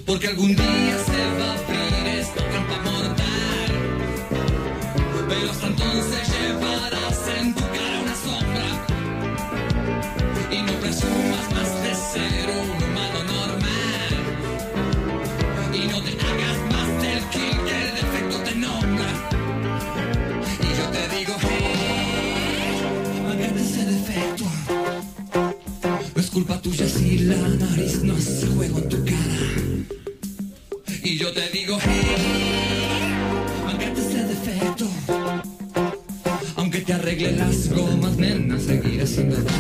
Porque algún día se va a abrir esta trampa mortal, pero hasta entonces llevarás en tu cara una sombra y no presumas más de ser un humano normal y no te hagas más del que el defecto te nombra. Y yo te digo, hey, hagan ese defecto. No es culpa tuya si la nariz no hace juego en tu cara. Y yo te digo, hey, mangate ese defecto. Aunque te arregle las gomas, nena, seguirás siendo rara.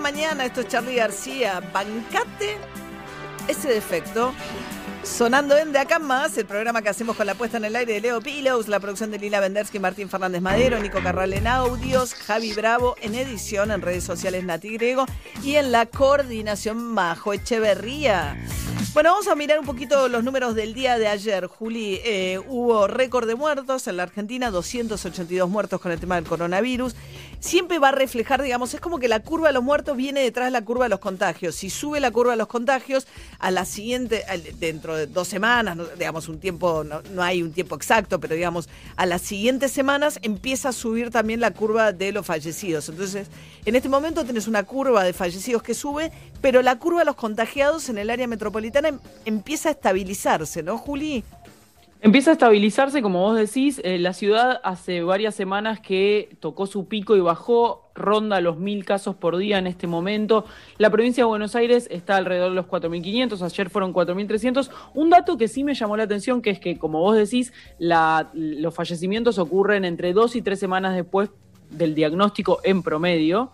Mañana, esto es Charly García, bancate ese defecto, sonando en De Acá Más, el programa que hacemos con la puesta en el aire de Leo Pilos, la producción de Lila Vendersky, Martín Fernández Madero, Nico Carral en audios, Javi Bravo en edición, en redes sociales Nati Grego y en la coordinación Majo Echeverría. Bueno, vamos a mirar un poquito los números del día de ayer, Juli. Hubo récord de muertos en la Argentina, 282 muertos con el tema del coronavirus. Siempre va a reflejar, digamos, es como que la curva de los muertos viene detrás de la curva de los contagios. Si sube la curva de los contagios, a la siguiente, dentro de 2 semanas, digamos un tiempo, no hay un tiempo exacto, pero digamos, a las siguientes semanas empieza a subir también la curva de los fallecidos. Entonces, en este momento tenés una curva de fallecidos que sube, pero la curva de los contagiados en el área metropolitana empieza a estabilizarse, ¿no, Juli? Empieza a estabilizarse, como vos decís. La ciudad hace varias semanas que tocó su pico y bajó, ronda los 1.000 casos por día en este momento. La provincia de Buenos Aires está alrededor de los 4.500, ayer fueron 4.300. Un dato que sí me llamó la atención, que es que, como vos decís, los fallecimientos ocurren entre 2 y 3 semanas después del diagnóstico en promedio,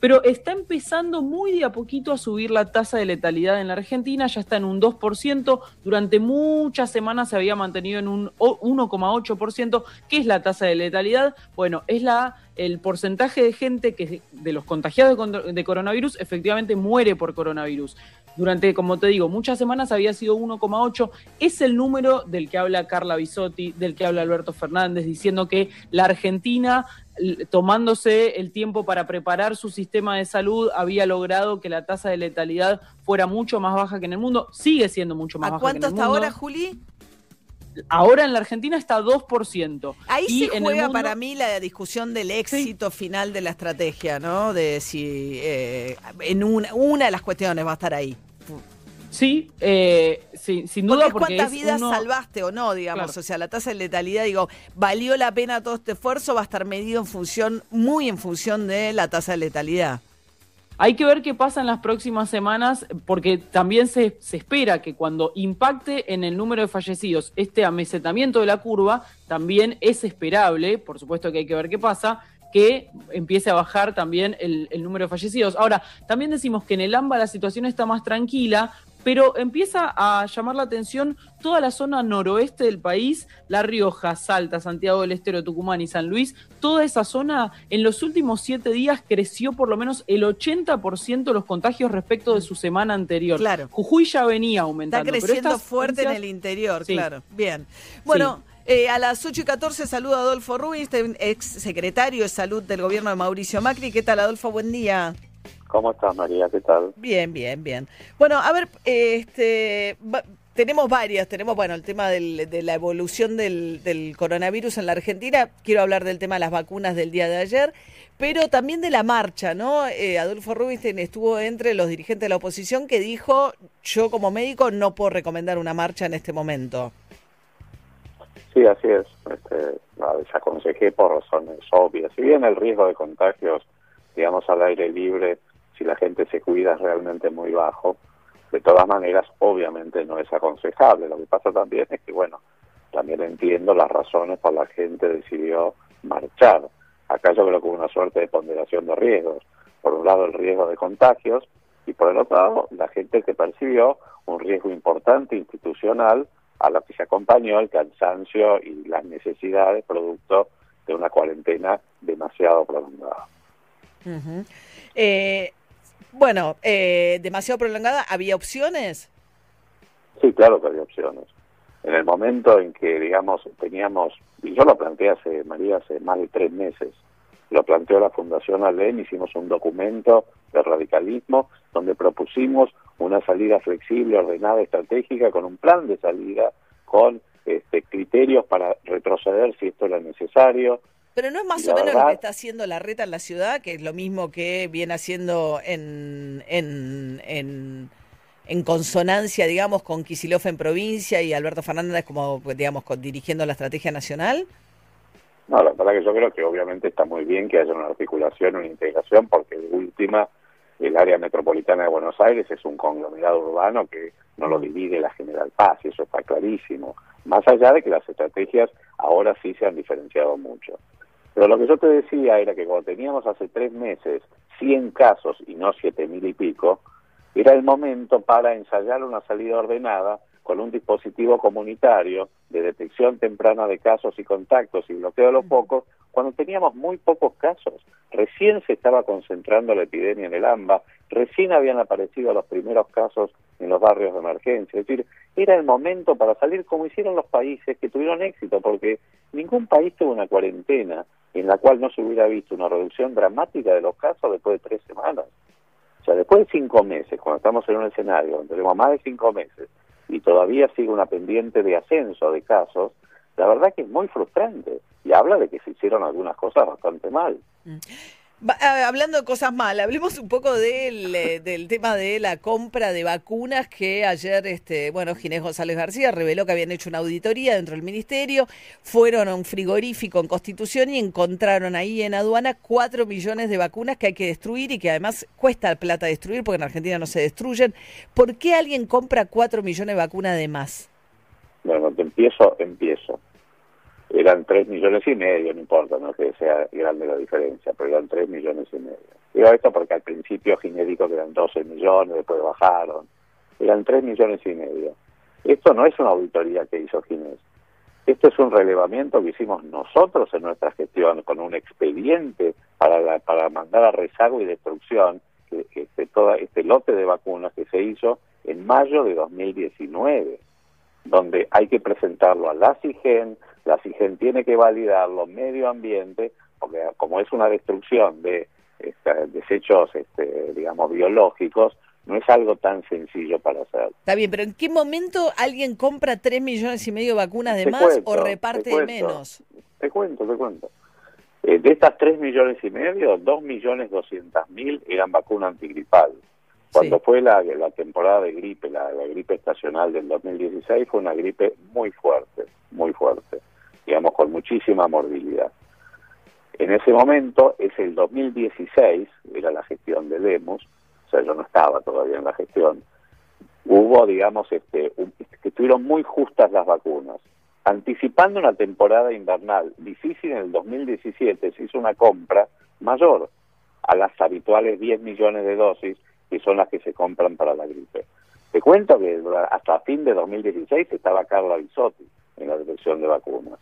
pero está empezando muy de a poquito a subir la tasa de letalidad en la Argentina, ya está en un 2%, durante muchas semanas se había mantenido en un 1,8%, que es la tasa de letalidad. Bueno, es el porcentaje de gente que de los contagiados de coronavirus efectivamente muere por coronavirus. Durante, como te digo, muchas semanas había sido 1,8. Es el número del que habla Carla Bisotti, del que habla Alberto Fernández, diciendo que la Argentina tomándose el tiempo para preparar su sistema de salud, había logrado que la tasa de letalidad fuera mucho más baja que en el mundo. Sigue siendo mucho más baja que en el mundo. ¿A cuánto está ahora, Juli? Ahora en la Argentina está 2%. Ahí y se juega en el mundo, para mí, la discusión del éxito final de la estrategia, ¿no? De si en una de las cuestiones va a estar ahí. Sí, sí, sin duda. Porque ¿cuántas vidas salvaste o no, digamos? Claro. O sea, la tasa de letalidad, digo, valió la pena todo este esfuerzo, va a estar medido en función, muy en función de la tasa de letalidad. Hay que ver qué pasa en las próximas semanas, porque también se espera que cuando impacte en el número de fallecidos este amesetamiento de la curva, también es esperable, por supuesto que hay que ver qué pasa, que empiece a bajar también el número de fallecidos. Ahora, también decimos que en el AMBA la situación está más tranquila, pero empieza a llamar la atención toda la zona noroeste del país, La Rioja, Salta, Santiago del Estero, Tucumán y San Luis. Toda esa zona en los últimos 7 días creció por lo menos el 80% los contagios respecto de su semana anterior. Claro. Jujuy ya venía aumentando. Está creciendo pero fuerte en el interior, sí. Claro. Bien. Bueno, sí. A las 8:14 saluda a Adolfo Rubinstein, ex secretario de Salud del gobierno de Mauricio Macri. ¿Qué tal, Adolfo? Buen día. ¿Cómo estás, María? ¿Qué tal? Bien, bien, bien. Bueno, a ver, tenemos bueno, el tema de la evolución del coronavirus en la Argentina. Quiero hablar del tema de las vacunas del día de ayer, pero también de la marcha, ¿no? Adolfo Rubinstein estuvo entre los dirigentes de la oposición que dijo, yo como médico no puedo recomendar una marcha en este momento. Sí, así es. La desaconsejé por razones obvias. Si bien el riesgo de contagios, digamos, al aire libre, si la gente se cuida, es realmente muy bajo. De todas maneras, obviamente no es aconsejable. Lo que pasa también es que, bueno, también entiendo las razones por las que la gente decidió marchar. Acá yo creo que hubo una suerte de ponderación de riesgos. Por un lado, el riesgo de contagios, y por el otro lado, la gente que percibió un riesgo importante institucional a la que se acompañó el cansancio y las necesidades producto de una cuarentena demasiado prolongada. Uh-huh. Demasiado prolongada, ¿había opciones? Sí, claro que había opciones. En el momento en que, digamos, teníamos, y yo lo planteé hace más de 3 meses, lo planteó la Fundación Alem, hicimos un documento de radicalismo donde propusimos una salida flexible, ordenada, estratégica, con un plan de salida, con criterios para retroceder si esto era necesario. Pero no es más o menos verdad, lo que está haciendo la reta en la ciudad, que es lo mismo que viene haciendo en consonancia, digamos, con Kicillof en provincia y Alberto Fernández como, digamos, dirigiendo la estrategia nacional. No, la verdad que yo creo que obviamente está muy bien que haya una articulación, una integración, porque de última el área metropolitana de Buenos Aires es un conglomerado urbano que no lo divide la General Paz, y eso está clarísimo. Más allá de que las estrategias ahora sí se han diferenciado mucho. Pero lo que yo te decía era que cuando teníamos hace 3 meses 100 casos y no 7.000 y pico, era el momento para ensayar una salida ordenada con un dispositivo comunitario de detección temprana de casos y contactos y bloqueo de los pocos, cuando teníamos muy pocos casos. Recién se estaba concentrando la epidemia en el AMBA, recién habían aparecido los primeros casos en los barrios de emergencia. Es decir, era el momento para salir como hicieron los países que tuvieron éxito, porque ningún país tuvo una cuarentena en la cual no se hubiera visto una reducción dramática de los casos después de 3 semanas. O sea, después de 5 meses, cuando estamos en un escenario donde tenemos más de 5 meses y todavía sigue una pendiente de ascenso de casos, la verdad que es muy frustrante y habla de que se hicieron algunas cosas bastante mal. Hablando de cosas mal, hablemos un poco del tema de la compra de vacunas que ayer, Ginés González García reveló que habían hecho una auditoría dentro del ministerio, fueron a un frigorífico en Constitución y encontraron ahí en aduana 4 millones de vacunas que hay que destruir y que además cuesta plata destruir porque en Argentina no se destruyen. ¿Por qué alguien compra 4 millones de vacunas de más? Bueno, empiezo. Eran 3,5 millones, no importa, no es que sea grande la diferencia, pero eran 3,5 millones. Digo esto porque al principio genérico eran 12 millones, después bajaron. Eran 3,5 millones. Esto no es una auditoría que hizo Ginés. Esto es un relevamiento que hicimos nosotros en nuestra gestión con un expediente para mandar a rezago y destrucción todo este lote de vacunas que se hizo en mayo de 2019. Donde hay que presentarlo a la CIGEN tiene que validarlo, medio ambiente, porque como es una destrucción de desechos, digamos, biológicos, no es algo tan sencillo para hacer. Está bien, pero ¿en qué momento alguien compra 3 millones y medio de vacunas de más o reparte de menos? Te cuento. De estas 3 millones y medio, 2.200.000 eran vacuna antigripal. Cuando fue la temporada de gripe, la gripe estacional del 2016, fue una gripe muy fuerte, digamos, con muchísima morbilidad. En ese momento, es el 2016, era la gestión de Lemus, o sea, yo no estaba todavía en la gestión, hubo, digamos, que estuvieron muy justas las vacunas. Anticipando una temporada invernal difícil en el 2017, se hizo una compra mayor a las habituales 10 millones de dosis, que son las que se compran para la gripe. Te cuento que hasta fin de 2016 estaba Carla Bisotti en la dirección de vacunas.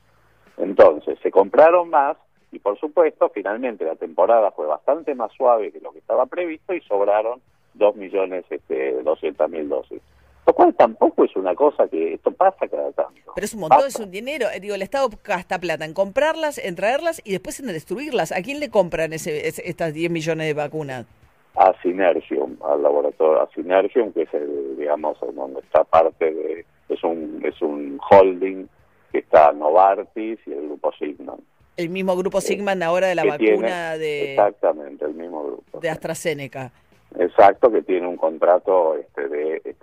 Entonces, se compraron más y, por supuesto, finalmente la temporada fue bastante más suave que lo que estaba previsto y sobraron 2.200.000 dosis. Lo cual tampoco es una cosa que esto pasa cada tanto. Pero es un montón, es un dinero. Digo, el Estado gasta plata en comprarlas, en traerlas y después en destruirlas. ¿A quién le compran estas 10 millones de vacunas? A Sinergium, al laboratorio, a Sinergium, que es el, digamos, donde está parte de, es un holding que está Novartis y el grupo Sigma. El mismo grupo Sigma ahora de la vacuna de... Exactamente, el mismo grupo. De AstraZeneca. Exacto, que tiene un contrato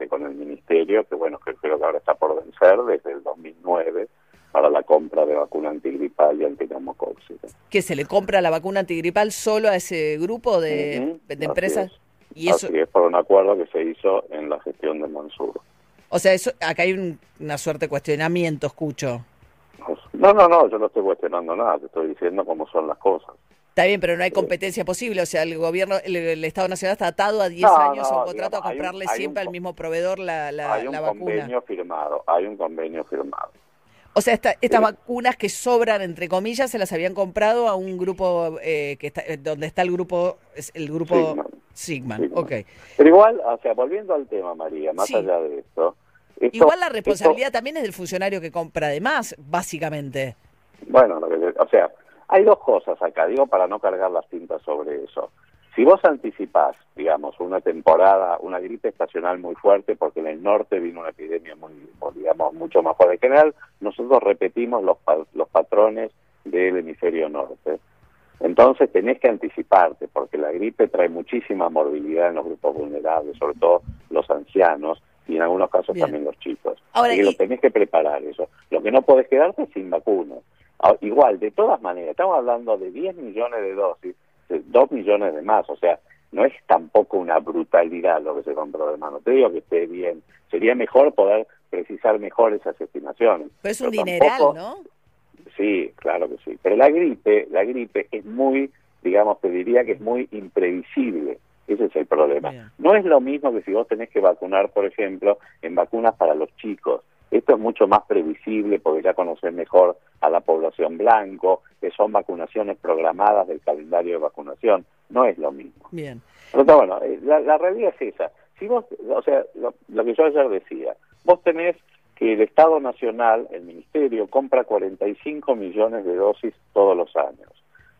con el ministerio, que bueno, que creo que ahora está por vencer, desde el 2009, para la compra de vacuna antigripal y antineumocóxica. ¿Que se le compra la vacuna antigripal solo a ese grupo de empresas? Así es, por un acuerdo que se hizo en la gestión de Mansur. O sea, eso, acá hay una suerte de cuestionamiento, escucho. No, yo no estoy cuestionando nada, te estoy diciendo cómo son las cosas. Está bien, pero no hay competencia posible, o sea, el gobierno, el Estado Nacional está atado a 10 años a un contrato, digamos, a comprarle siempre al mismo proveedor la vacuna. Hay un convenio firmado. O sea, estas vacunas que sobran, entre comillas, se las habían comprado a un grupo donde está el grupo Sigma. Okay. Pero igual, o sea, volviendo al tema, María, más allá de esto... Igual la responsabilidad también es del funcionario que compra además, básicamente. Bueno, o sea... Hay dos cosas acá, digo, para no cargar las tintas sobre eso. Si vos anticipás, digamos, una temporada, una gripe estacional muy fuerte, porque en el norte vino una epidemia mucho más fuerte. En general, nosotros repetimos los patrones del hemisferio norte. Entonces tenés que anticiparte, porque la gripe trae muchísima morbilidad en los grupos vulnerables, sobre todo los ancianos, y en algunos casos también los chicos. Ahora, y lo tenés que preparar eso. Lo que no podés quedarte es sin vacunas. Igual, de todas maneras, estamos hablando de 10 millones de dosis, 2 millones de más, o sea, no es tampoco una brutalidad lo que se compró de mano. Te digo que esté bien, sería mejor poder precisar mejor esas estimaciones. Pero es un dineral, ¿no? Sí, claro que sí, pero la gripe es muy, digamos, te diría que es muy imprevisible, ese es el problema. Bien. No es lo mismo que si vos tenés que vacunar, por ejemplo, en vacunas para los chicos. Esto es mucho más previsible porque ya conocen mejor a la población blanco, que son vacunaciones programadas del calendario de vacunación. No es lo mismo. Bien. Pero bueno, la realidad es esa. Si vos, o sea, lo que yo ayer decía, vos tenés que el Estado Nacional, el Ministerio, compra 45 millones de dosis todos los años.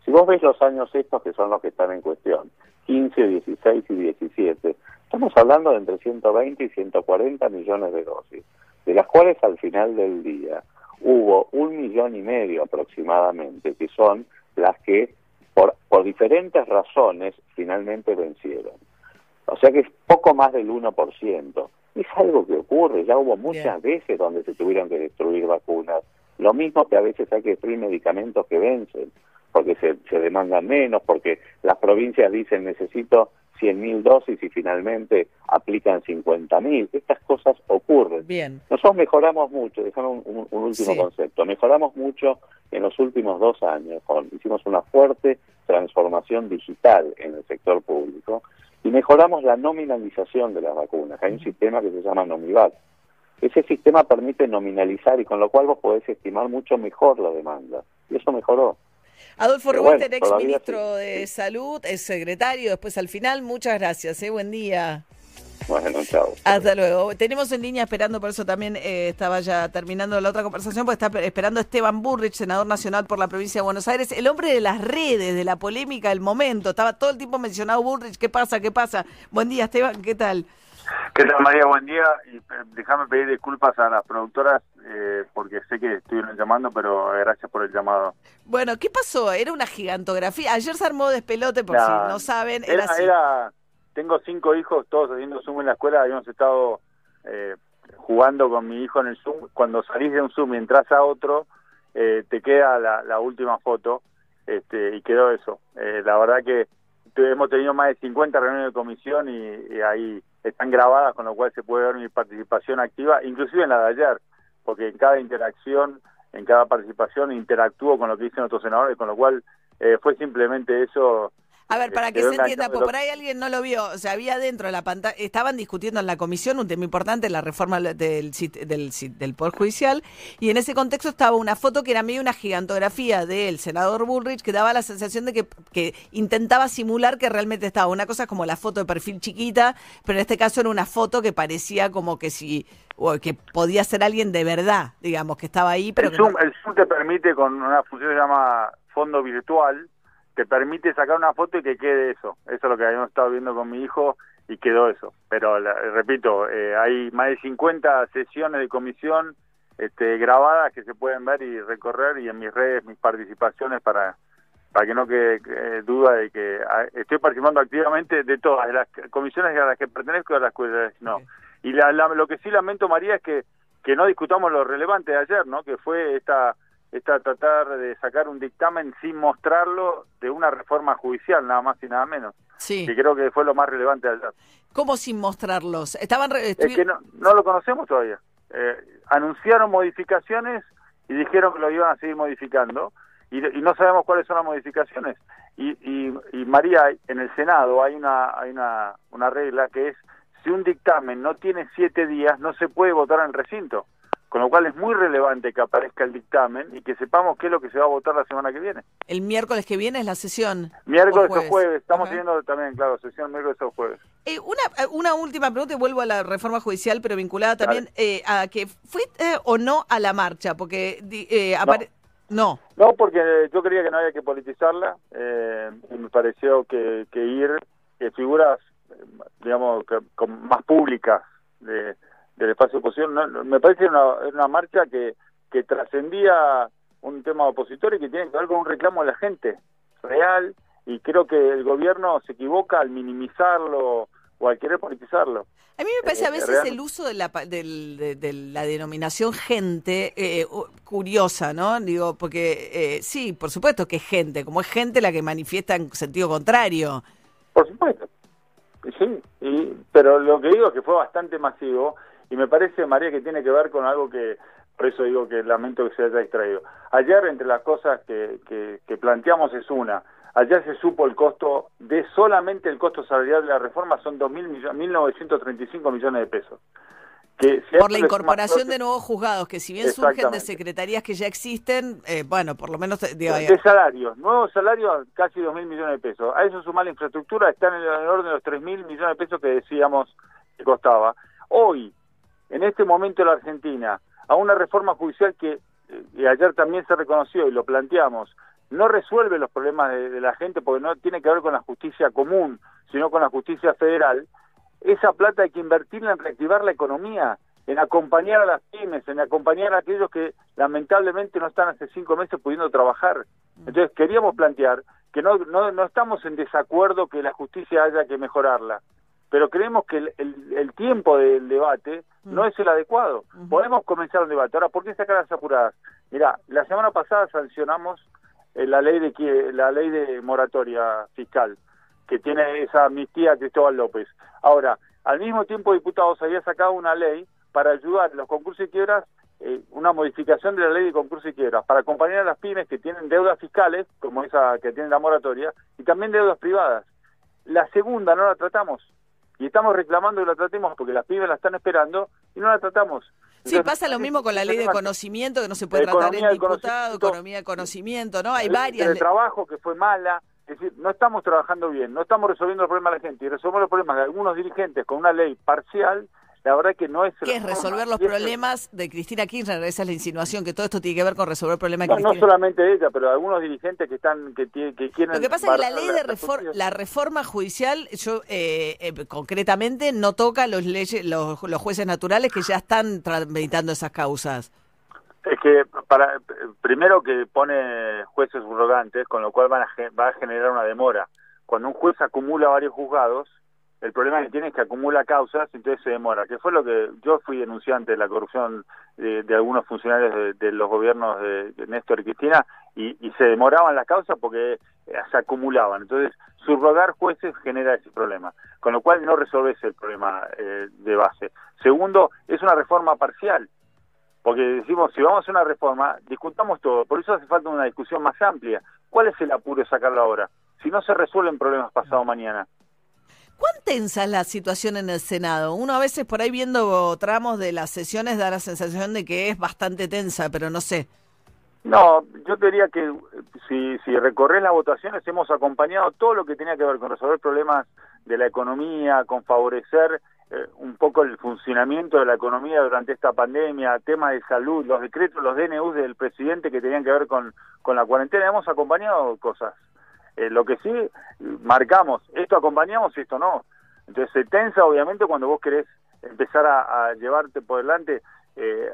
Si vos ves los años estos, que son los que están en cuestión, 15, 16 y 17, estamos hablando de entre 120 y 140 millones de dosis, de las cuales al final del día hubo 1,5 millones aproximadamente, que son las que por diferentes razones finalmente vencieron. O sea que es poco más del 1%. Es algo que ocurre, ya hubo muchas veces donde se tuvieron que destruir vacunas. Lo mismo que a veces hay que destruir medicamentos que vencen, porque se demandan menos, porque las provincias dicen necesito 100.000 dosis y finalmente aplican 50.000. Estas cosas ocurren. Bien. Nosotros mejoramos mucho, déjame un último concepto, mejoramos mucho en los últimos 2 años. Hicimos una fuerte transformación digital en el sector público y mejoramos la nominalización de las vacunas. Hay un sistema que se llama Nomivac. Ese sistema permite nominalizar y con lo cual vos podés estimar mucho mejor la demanda. Y eso mejoró. Adolfo Rubenstein, ex ministro de Salud, ex secretario, después al final. Muchas gracias, buen día. Bueno, chao. Hasta luego. Tenemos en línea esperando, por eso también estaba ya terminando la otra conversación, porque está esperando Esteban Bullrich, senador nacional por la provincia de Buenos Aires, el hombre de las redes, de la polémica del momento. Estaba todo el tiempo mencionado Bullrich, ¿qué pasa? ¿Qué pasa? Buen día, Esteban, ¿qué tal? ¿Qué tal, María? Buen día. Y déjame pedir disculpas a las productoras porque sé que estuvieron llamando, pero gracias por el llamado. Bueno, ¿qué pasó? Era una gigantografía. Ayer se armó despelote, por si no saben. Era así. Tengo 5 hijos, todos haciendo Zoom en la escuela. Habíamos estado jugando con mi hijo en el Zoom. Cuando salís de un Zoom y entras a otro, te queda la última foto y quedó eso. La verdad que hemos tenido más de 50 reuniones de comisión y ahí están grabadas, con lo cual se puede ver mi participación activa, inclusive en la de ayer, porque en cada interacción, en cada participación, interactúo con lo que dicen otros senadores, con lo cual fue simplemente eso. A ver, para que se entienda, porque por ahí alguien no lo vio, o sea, había dentro de la pantalla, estaban discutiendo en la comisión un tema importante, la reforma del Poder Judicial, y en ese contexto estaba una foto que era medio una gigantografía del senador Bullrich, que daba la sensación de que intentaba simular que realmente estaba. Una cosa es como la foto de perfil chiquita, pero en este caso era una foto que parecía como que si... o que podía ser alguien de verdad, digamos, que estaba ahí. Pero el Zoom te permite, con una función que se llama fondo virtual, te permite sacar una foto y que quede eso. Eso es lo que habíamos estado viendo con mi hijo y quedó eso. Pero, repito, hay más de 50 sesiones de comisión grabadas que se pueden ver y recorrer, y en mis redes, mis participaciones, para que no quede duda de que estoy participando activamente de todas, de las comisiones a las que pertenezco y a las que no. Y lo que sí lamento, María, es que no discutamos lo relevante de ayer, ¿no? Que fue esta tratar de sacar un dictamen sin mostrarlo de una reforma judicial, nada más y nada menos. Sí. Que creo que fue lo más relevante de ayer. ¿Cómo sin mostrarlos? Es que no lo conocemos todavía. Anunciaron modificaciones y dijeron que lo iban a seguir modificando y no sabemos cuáles son las modificaciones. Y María, en el Senado hay una regla que es: si un dictamen no tiene 7 días, no se puede votar en el recinto. Con lo cual es muy relevante que aparezca el dictamen y que sepamos qué es lo que se va a votar la semana que viene. ¿El miércoles que viene es la sesión? Miércoles o jueves. Estamos teniendo también, claro, sesión miércoles o jueves. Una última pregunta, y vuelvo a la reforma judicial, pero vinculada también a que fuiste o no a la marcha, porque... No, porque yo creía que no había que politizarla, y me pareció que ir figuras, digamos, con más públicas del espacio de oposición, me parece una marcha que trascendía un tema opositor y que tiene que ver con un reclamo de la gente real, y creo que el gobierno se equivoca al minimizarlo o al querer politizarlo. A mí me parece a veces el uso de la denominación gente curiosa, ¿no? Digo, porque sí, por supuesto que es gente, como es gente la que manifiesta en sentido contrario. Por supuesto. Sí, pero lo que digo es que fue bastante masivo y me parece, María, que tiene que ver con algo que, por eso digo que lamento que se haya distraído. Ayer, entre las cosas que planteamos es una, ayer se supo el costo de solamente el costo salarial de la reforma, son 1.935 millones de pesos. Que si por la incorporación de nuevos juzgados, que si bien surgen de secretarías que ya existen, bueno, por lo menos... de salarios, nuevos salarios, casi 2.000 millones de pesos. A eso sumar la infraestructura, está en el orden de los 3.000 millones de pesos que decíamos que costaba. Hoy, en este momento en la Argentina, a una reforma judicial que ayer también se reconoció y lo planteamos, no resuelve los problemas de la gente porque no tiene que ver con la justicia común, sino con la justicia federal. Esa plata hay que invertirla en reactivar la economía, en acompañar a las pymes, en acompañar a aquellos que lamentablemente no están hace 5 meses pudiendo trabajar. Entonces queríamos plantear que no estamos en desacuerdo que la justicia haya que mejorarla, pero creemos que el tiempo del debate no es el adecuado. Podemos comenzar un debate. Ahora, ¿por qué sacar las apuradas? Mirá, la semana pasada sancionamos la ley de moratoria fiscal, que tiene esa amnistía Cristóbal López. Ahora, al mismo tiempo, diputados, había sacado una ley para ayudar en los concursos y quiebras, una modificación de la ley de concursos y quiebras, para acompañar a las pymes que tienen deudas fiscales, como esa que tiene la moratoria, y también deudas privadas. La segunda no la tratamos, y estamos reclamando que la tratemos, porque las pymes la están esperando, y no la tratamos. Sí, entonces, pasa lo mismo con la ley de conocimiento, que no se puede tratar en diputado, economía de conocimiento, ¿no? Hay varias. El trabajo, que fue mala. Es decir, no estamos trabajando bien, no estamos resolviendo los problemas de la gente, y resolvemos los problemas de algunos dirigentes con una ley parcial, la verdad que no es... ¿Qué es resolver los problemas de Cristina Kirchner? Esa es la insinuación, que todo esto tiene que ver con resolver el problema de Cristina. No solamente ella, pero algunos dirigentes que están que quieren... Lo que pasa es que la ley de reforma judicial, yo concretamente, no toca los jueces naturales que ya están tramitando esas causas. Es que primero que pone jueces subrogantes, con lo cual va a generar una demora. Cuando un juez acumula varios juzgados, el problema que tiene es que acumula causas, entonces se demora. Que fue lo que yo fui denunciante de la corrupción de algunos funcionarios de los gobiernos de Néstor y Cristina, y se demoraban las causas porque se acumulaban. Entonces, subrogar jueces genera ese problema, con lo cual no resolvés el problema de base. Segundo, es una reforma parcial. Porque decimos, si vamos a hacer una reforma, discutamos todo. Por eso hace falta una discusión más amplia. ¿Cuál es el apuro de sacarlo ahora? Si no se resuelven problemas pasado mañana. ¿Cuán tensa es la situación en el Senado? Uno a veces por ahí viendo tramos de las sesiones da la sensación de que es bastante tensa, pero no sé. No, yo diría que si recorres las votaciones hemos acompañado todo lo que tenía que ver con resolver problemas de la economía, con favorecer... un poco el funcionamiento de la economía durante esta pandemia, temas de salud, los decretos, los DNUs del presidente que tenían que ver con la cuarentena. Hemos acompañado cosas. Lo que sí, marcamos, esto acompañamos y esto no. Entonces se tensa obviamente cuando vos querés empezar a llevarte por delante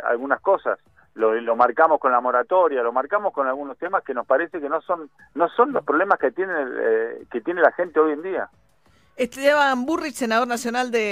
algunas cosas. Lo marcamos con la moratoria, lo marcamos con algunos temas que nos parece que no son los problemas que tiene la gente hoy en día. Esteban Bullrich, senador nacional de